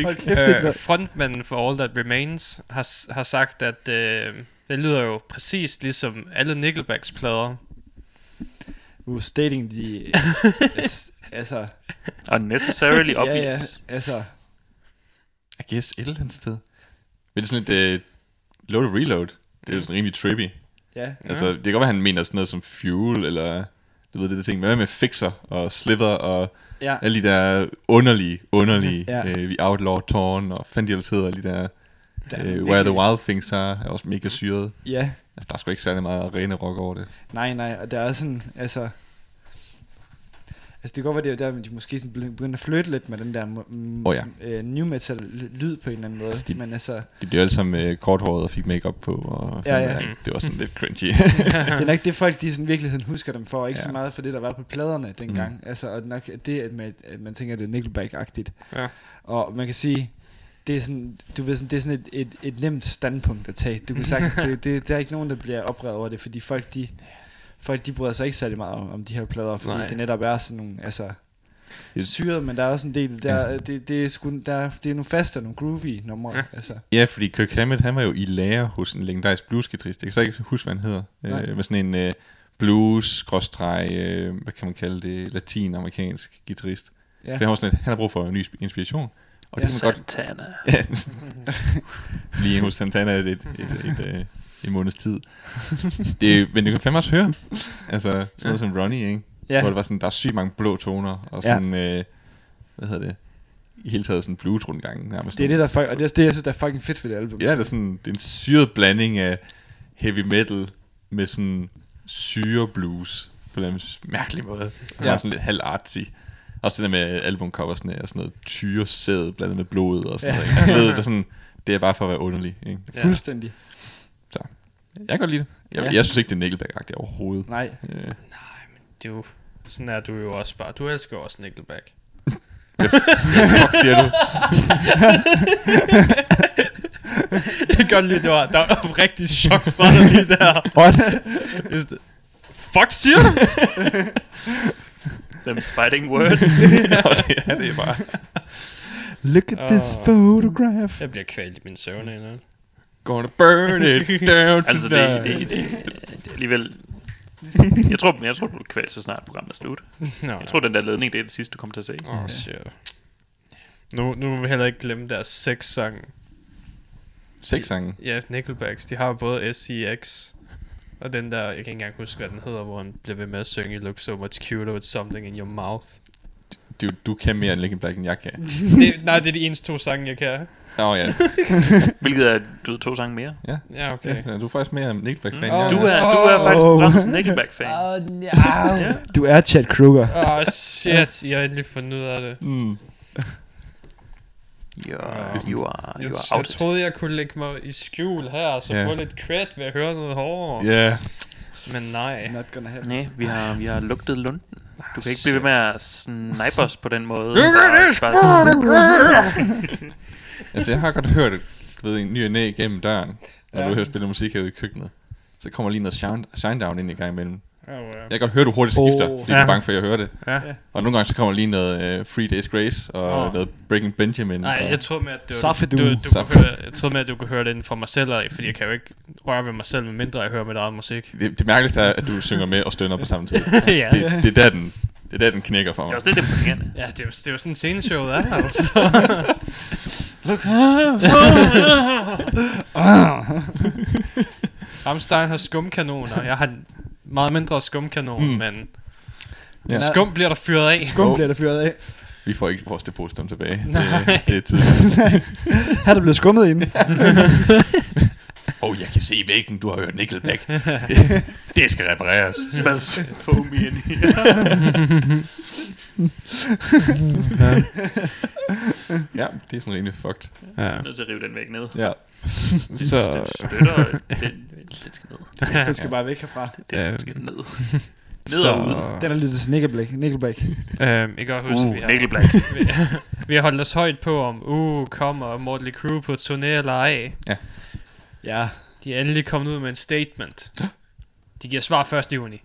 nej, kan. Frontmanden for All That Remains har sagt at det lyder jo præcis ligesom alle Nickelbacks plader. Stating the altså unnecessarily obvious. Ja, altså I guess et eller andet sted. Men det er sådan et Load og Reload. Det er jo sådan rimelig trippy. Ja. Altså det kan godt være han mener sådan noget som fuel eller du ved det der ting. Hvad med Fixer og Slither og alle de der underlige vi Outlaw Torn og fandt de ellers hedder alle de der Where the Wild Things Are er også mega syret. Ja. Altså der er sgu ikke særlig meget rene rock over det. Nej, og der er sådan altså det kan godt være det er der de måske sådan begynder at flytte lidt med den der new metal lyd på en eller anden måde altså, men altså de blev alle sammen korthåret og fik makeup på og det var sådan lidt cringy. Det er nok det folk de sådan i virkeligheden husker dem for, ikke så meget for det der var på pladerne dengang. Altså og nok det at man tænker det er Nickelback-agtigt. Ja. Og man kan sige det er sådan, du ved sådan, det er sådan et nemt standpunkt at tage. Du kan sagt, der er ikke nogen der bliver oprevet over det, fordi folk de folk de bryder sig ikke særlig meget om de her plader, fordi nej, det netop er sådan nogle, altså syret, men der er også en del der, ja, det er sgu, der, det er nogle faste og nogle groovy numre, ja, altså. Ja, fordi Kirk Hammett, han var jo i lære hos en legendarisk bluesguitarist. Jeg kan så ikke huske hvad han hedder, med sådan en blues-, hvad kan man kalde det, latinamerikansk guitarist, ja. For han var sådan et, han har brug for en ny inspiration. Og ja, det er Santana godt. Lige hos Santana er det en måneds tid. Men du kan fandme også høre, altså sådan noget som Ronnie, ikke? Ja. Hvor det var sådan, der er sygt mange blå toner og sådan, ja, hvad hedder det, i hele taget sådan blues-rundgangen nærmest. Det er det der og det er det jeg synes der er fucking fedt ved det album. Ja, det er sådan, det er en syret blanding af heavy metal med sådan syre blues på en mærkelig måde. Det var sådan lidt halvartsy. Også sådan der med albumcoversne og sådan noget tyresæd blandet med blodet og sådan, ja, noget. Altså, ved, sådan, det er bare for at være underlig, ikke? Ja. Fuldstændig. Så jeg kan godt lide det. Jeg synes ikke det er Nickelback-agtigt overhovedet. Nej. Nej, men det er jo sådan, er du jo også bare. Du elsker også Nickelback. Fuck siger du? Jeg kan godt lide, der var en rigtig chok for dig lige der. What? Just, fuck siger du? Them's fighting words. Ja, det er bare look at this photograph. Jeg bliver kvalt i min søvn eller gonna burn it down. Altså det er alligevel, jeg tror du bliver kvalt så snart programmet er slut. Jeg tror den der ledning, det er det sidste du kommer til at se. Åh, shit. Nu vil vi heller ikke glemme deres sexsange. Sexsange? Ja, Nickelbacks, de har både SCX og den der, jeg kan ikke engang huske hvad den hedder, hvor han blev ved med at synge "You look so much cuter with something in your mouth". Du kan mere end Linkin Park end jeg kan. Nej, det er de eneste to sange jeg kan. Nå, ja. Hvilket er, du to sange mere? Ja, ja, okay, ja. Du er faktisk mere Nickelback-fan. Du er faktisk Brams Nickelback-fan. Ja. Du er Chad Kroeger. Shit, jeg har endelig fundet ud af det. Jeg troede jeg kunne lægge mig i skjul her, så få lidt cred ved at høre noget hårdere. Men nej. Nej, vi har lugtet lunden. Du kan ikke blive ved med at snipe os på den måde. Altså jeg har godt hørt det, ved en ny og næ gennem døren. Når du hører spille musik herude i køkkenet, så kommer lige noget Shinedown ind i gang imellem. Jeg kan godt høre, du hurtigt skifter, fordi du er bange for, at jeg hører det. Og nogle gange så kommer lige noget Three Days Grace og noget Breaking Benjamin. Nej, jeg troede med, at du kunne høre det inden for mig selv, fordi jeg kan jo ikke røre ved mig selv, medmindre jeg hører mit eget musik. Det mærkeligste er, at du synger med og stønner på samme tid. Det er der, den knækker for mig. Det er også lidt imponerende. Ja, det er jo sådan en sceneshow, der er, altså. Look Rammstein har skumkanoner. Jeg har meget mindre skumkanon, men skum bliver der fyret af. Vi får ikke vores depositum tilbage. Det er tydeligt. Her er der blevet skummet inde. Jeg kan se i væggen, du har hørt Nickelback. Det skal repareres. Smells foamy in here. Ja, det er sådan rimelig fucked. Ja. Jeg er nødt til at rive den væk ned. Ja. Så den støtter. Den skal ned. Den skal bare væk herfra. Den skal ned. Ned og ud. Den er lyttet til Nickelback. Jeg kan huske, vi har holdt os højt på, om kommer Motley Crue på turné eller ej. Ja. De er endelig kommet ud med en statement. De giver svar 1. juni.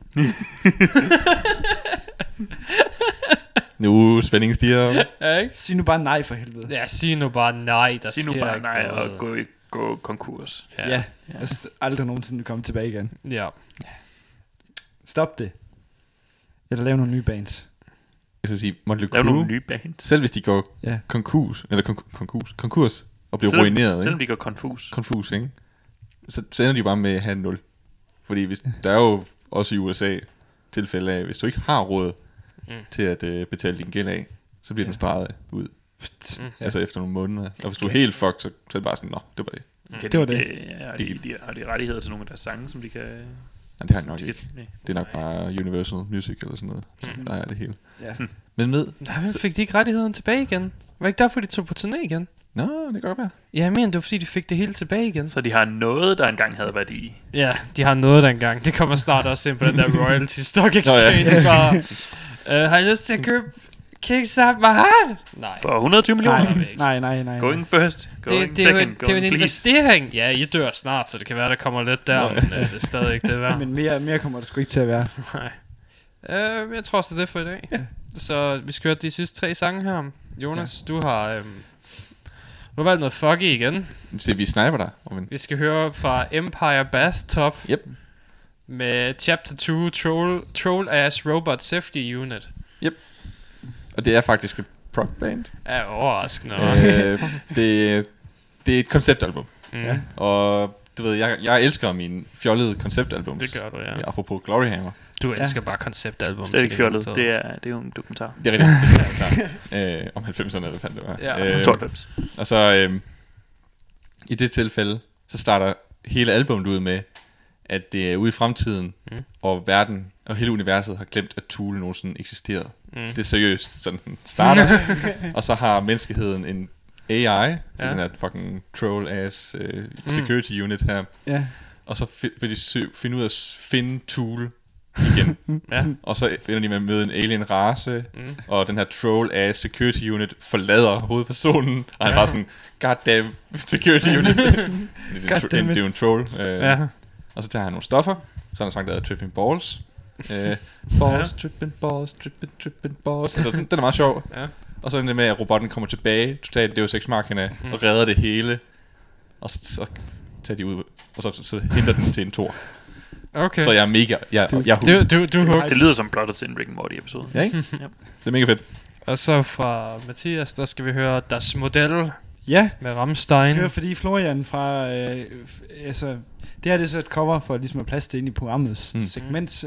Nu spændingen stiger. Ja, ikke? Sig nu bare nej for helvede. Ja, sig nu bare nej. Der sig nu bare nej noget. Og gå konkurs. Ja. Altså, aldrig nogensinde komme tilbage igen. Ja. Stop det. Eller lave nogle nye bands. Jeg vil sige, Motley Crue, lave nogle nye bands. Selv hvis de går konkurs. Eller konkurs og bliver ruineret. Selvom de går konfus, ikke? Så ender de bare med at have 0. Fordi hvis, der er jo også i USA tilfælde af, hvis du ikke har råd til at betale din gæld af, så bliver den streget ud. Altså efter nogle måneder. Og hvis du er helt fucked, så er det bare sådan, nå, det var det. Det var det. Har de rettigheder til nogle af deres sange, som de kan... Nej, det har de nok ikke. Det er nok bare Universal Music eller sådan noget. Der er det hele. Men fik de ikke rettigheden tilbage igen? Var ikke derfor, de tog på turné igen? Nå, det kan godt være. Ja, men det var fordi, de fik det hele tilbage igen. Så de har noget, der engang havde værdi. Ja, de har noget, der engang. Det kommer snart også ind på den der Royalty Stock Exchange. Har I lyst til at købe Kicks up my heart. Nej. For 120 millioner? Nej. Going first, going second, going please. Det er jo en investering. Ja, I dør snart, så det kan være, der kommer lidt der, men det er stadig ikke det værd. Men mere kommer der sgu ikke til at være. Nej. Jeg tror også, det er for i dag. Ja. Så vi skal høre de sidste 3 sange her. Jonas, ja. Du har valgt noget fucky igen. Se, vi sniper dig. Vi skal høre fra Empire Bathtub. Yep. Med Chapter 2 Troll Ass Robot Safety Unit. Yep. Og det er faktisk et prog-band. Ja, overraskende. Det er et konceptalbum. Ja. Og du ved, jeg elsker min fjollede konceptalbums. Det gør du, ja. Apropos Gloryhammer. Du elsker bare konceptalbums. Det er ikke fjollet, det er jo en dokumentar. Det er rigtigt, om 90'erne, eller fandt det var. Ja, 92. Og så i det tilfælde, så starter hele albumet ud med, at det er ude i fremtiden, og verden og hele universet har glemt, at Thule nogensinde eksisterede. Det er seriøst, sådan den starter. Og så har menneskeheden en AI, så den her fucking troll-ass security unit her. Ja. Og så vil de finde ud af at finde Thule igen. Og så ender de med at møde en alien race, og den her troll af security unit forlader hovedpersonen, og han er bare sådan, goddamn security unit. Det er jo en troll. Og så tager han nogle stoffer, så har han sagt, der er tripping balls. Balls, tripping balls, tripping balls. Altså, den er meget sjov. Og så er det med, at robotten kommer tilbage, totalt Deus Ex Machina, og redder det hele. Og så tager de ud, og så henter den til en tor. Okay. Så jeg er mega du det lyder som plottet til en Rick and Morty episode. Ja, ikke? Det er mega fedt. Og så fra Mathias, der skal vi høre Das Modell med Rammstein. Jeg skal høre, fordi Florian fra det her, det er så et cover for ligesom at plads til ind i programmets segment.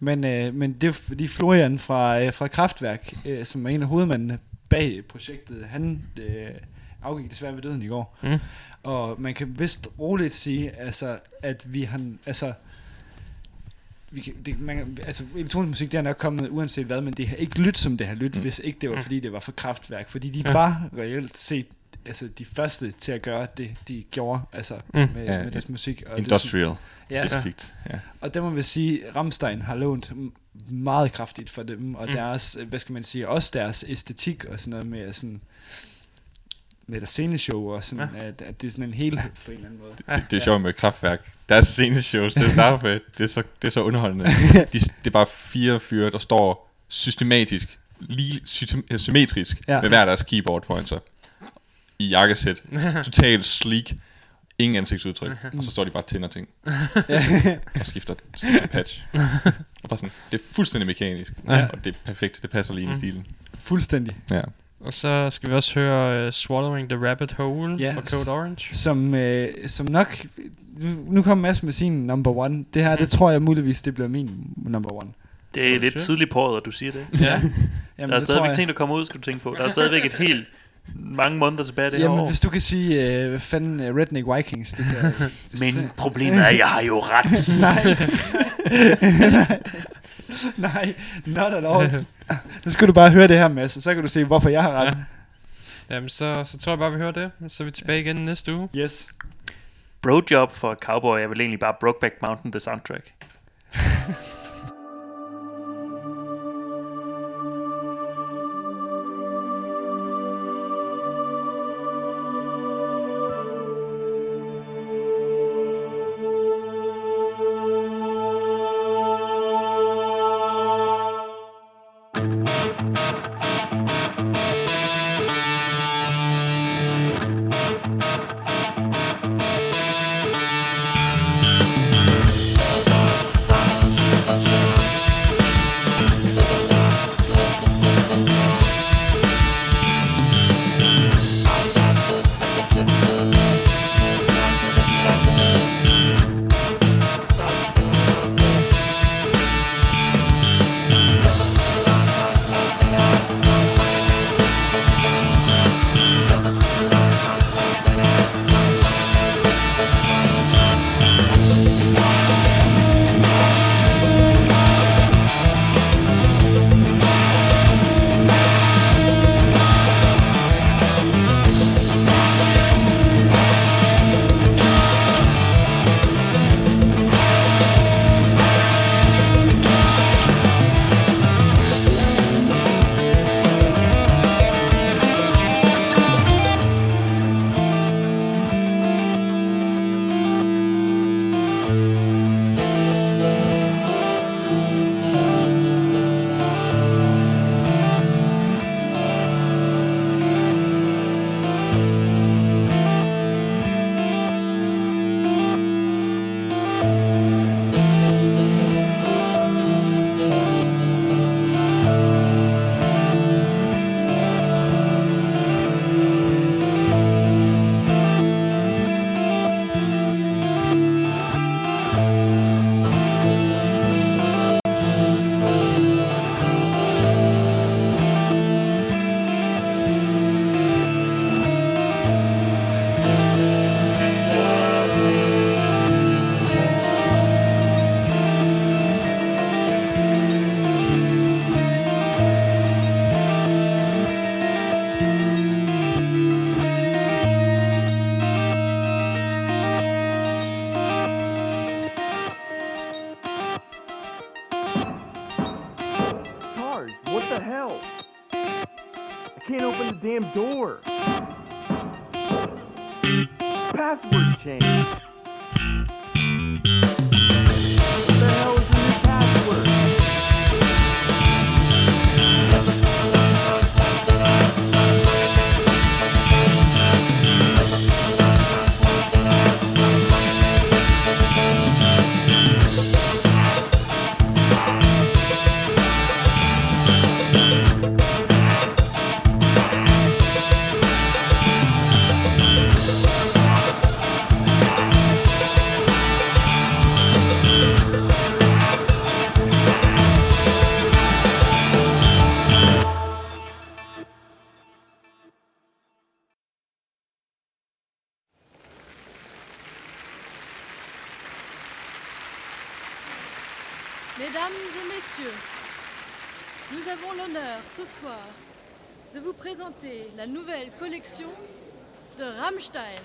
Men det er fordi Florian fra Kraftværk, som er en af hovedmændene bag projektet, han afgik desværre ved døden i går. Og man kan vist roligt sige, altså, at elektronisk musik, det er nok kommet uanset hvad, men det har ikke lyttet, som det har lyttet, hvis ikke det var, fordi det var for Kraftværk. Fordi de var reelt set de første til at gøre det, de gjorde med deres musik. Og industrial, specifikt. Ja. Og det må vi sige, Rammstein har lånt meget kraftigt for dem, og deres, hvad skal man sige, også deres æstetik og sådan noget med sådan... med deres sceneshow og sådan, at det er sådan en helhed på en eller anden måde. Det er sjovt med Kraftværk. Deres sceneshows, det starter med, det er så underholdende. Det er bare 4 fyre, der står systematisk, lige symmetrisk med hver deres keyboard foran sig. I jakkesæt. Totalt sleek. Ingen ansigtsudtryk. Og så står de bare og tænder ting. Og skifter patch. Og bare sådan, det er fuldstændig mekanisk. Og det er perfekt. Det passer lige ind i stilen. Fuldstændig. Ja. Og så skal vi også høre Swallowing the Rabbit Hole fra Code Orange. Som nok... Nu kommer Mads med sin number one. Det her, det tror jeg muligvis, det bliver min number one. Det er lidt tidligt på året, at du siger det. Ja. Jamen, der er stadigvæk ting, der kommer ud, skal du tænke på. Der er stadigvæk et helt mange måneder tilbage det her år. Jamen, hvis du kan sige, hvad fanden Redneck Vikings, det kan... Men problemet er, jeg har jo ret. Nej, not at all. Nu skal du bare høre det her, Mads, og så kan du se, hvorfor jeg har ret. Jamen, så tror jeg bare, vi hører det. Så er vi tilbage igen næste uge. Yes. Brojob for Cowboy er vel egentlig bare Brokeback Mountain, the soundtrack. can't open the damn door. Password change. What the hell is in this password? Nous avons l'honneur ce soir de vous présenter la nouvelle collection de Rammstein.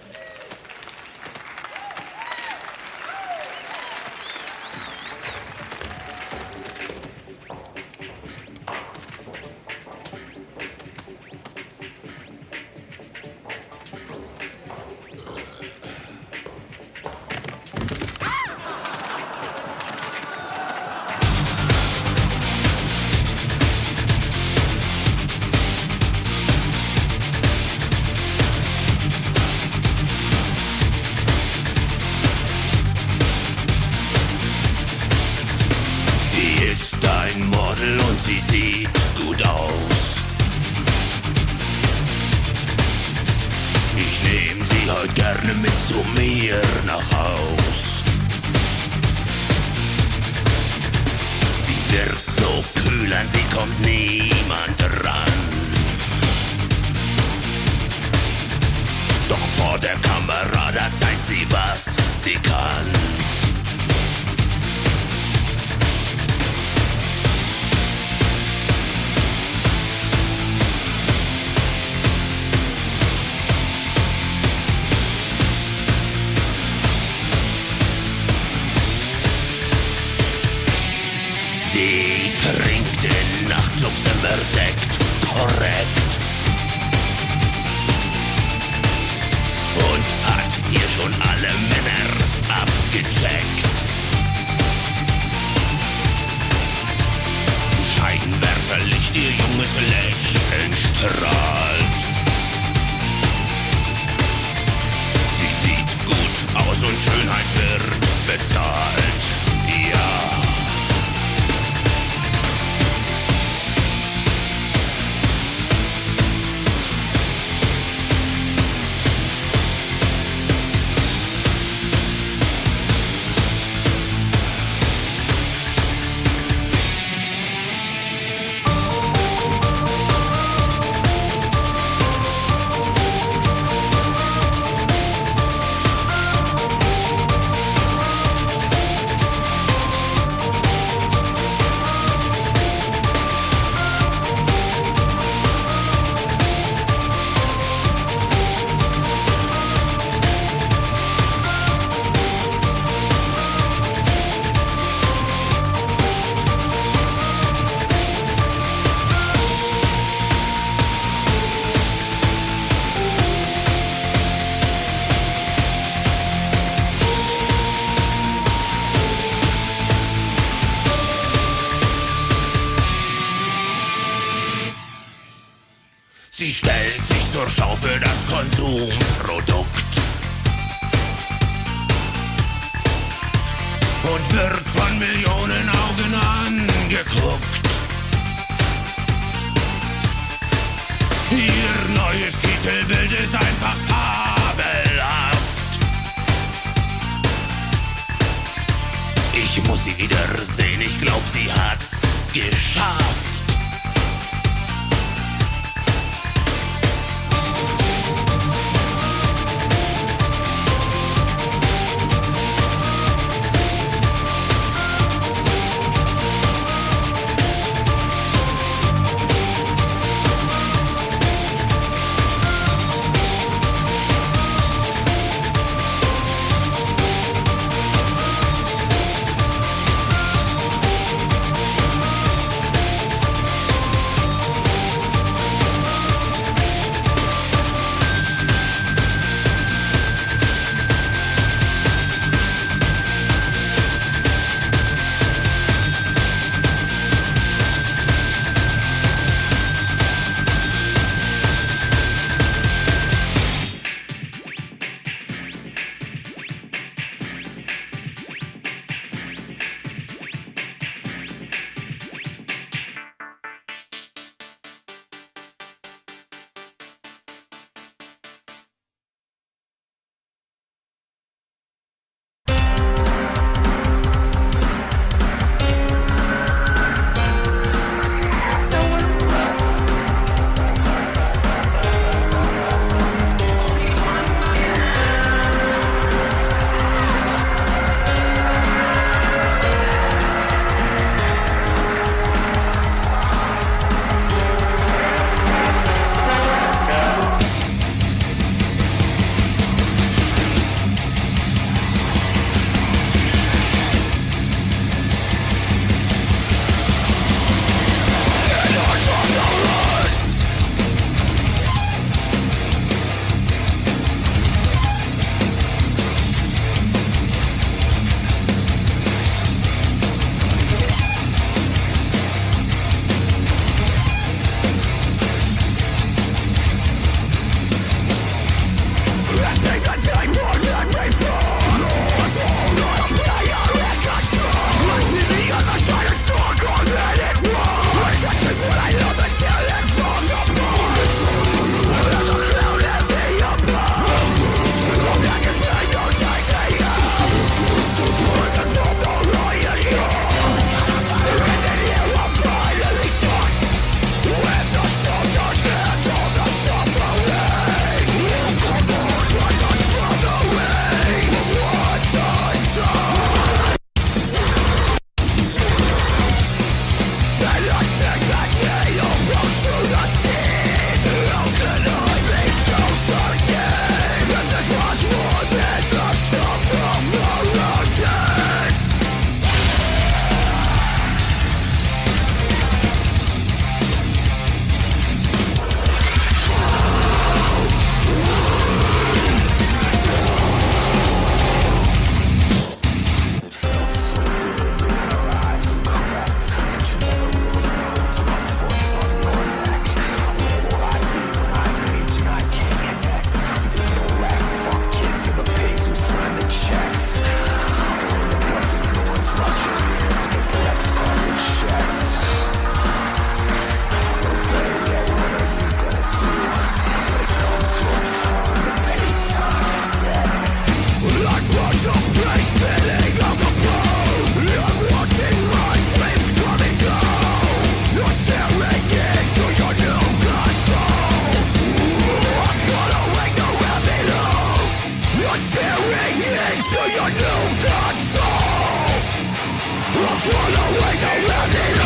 swallow away the remnant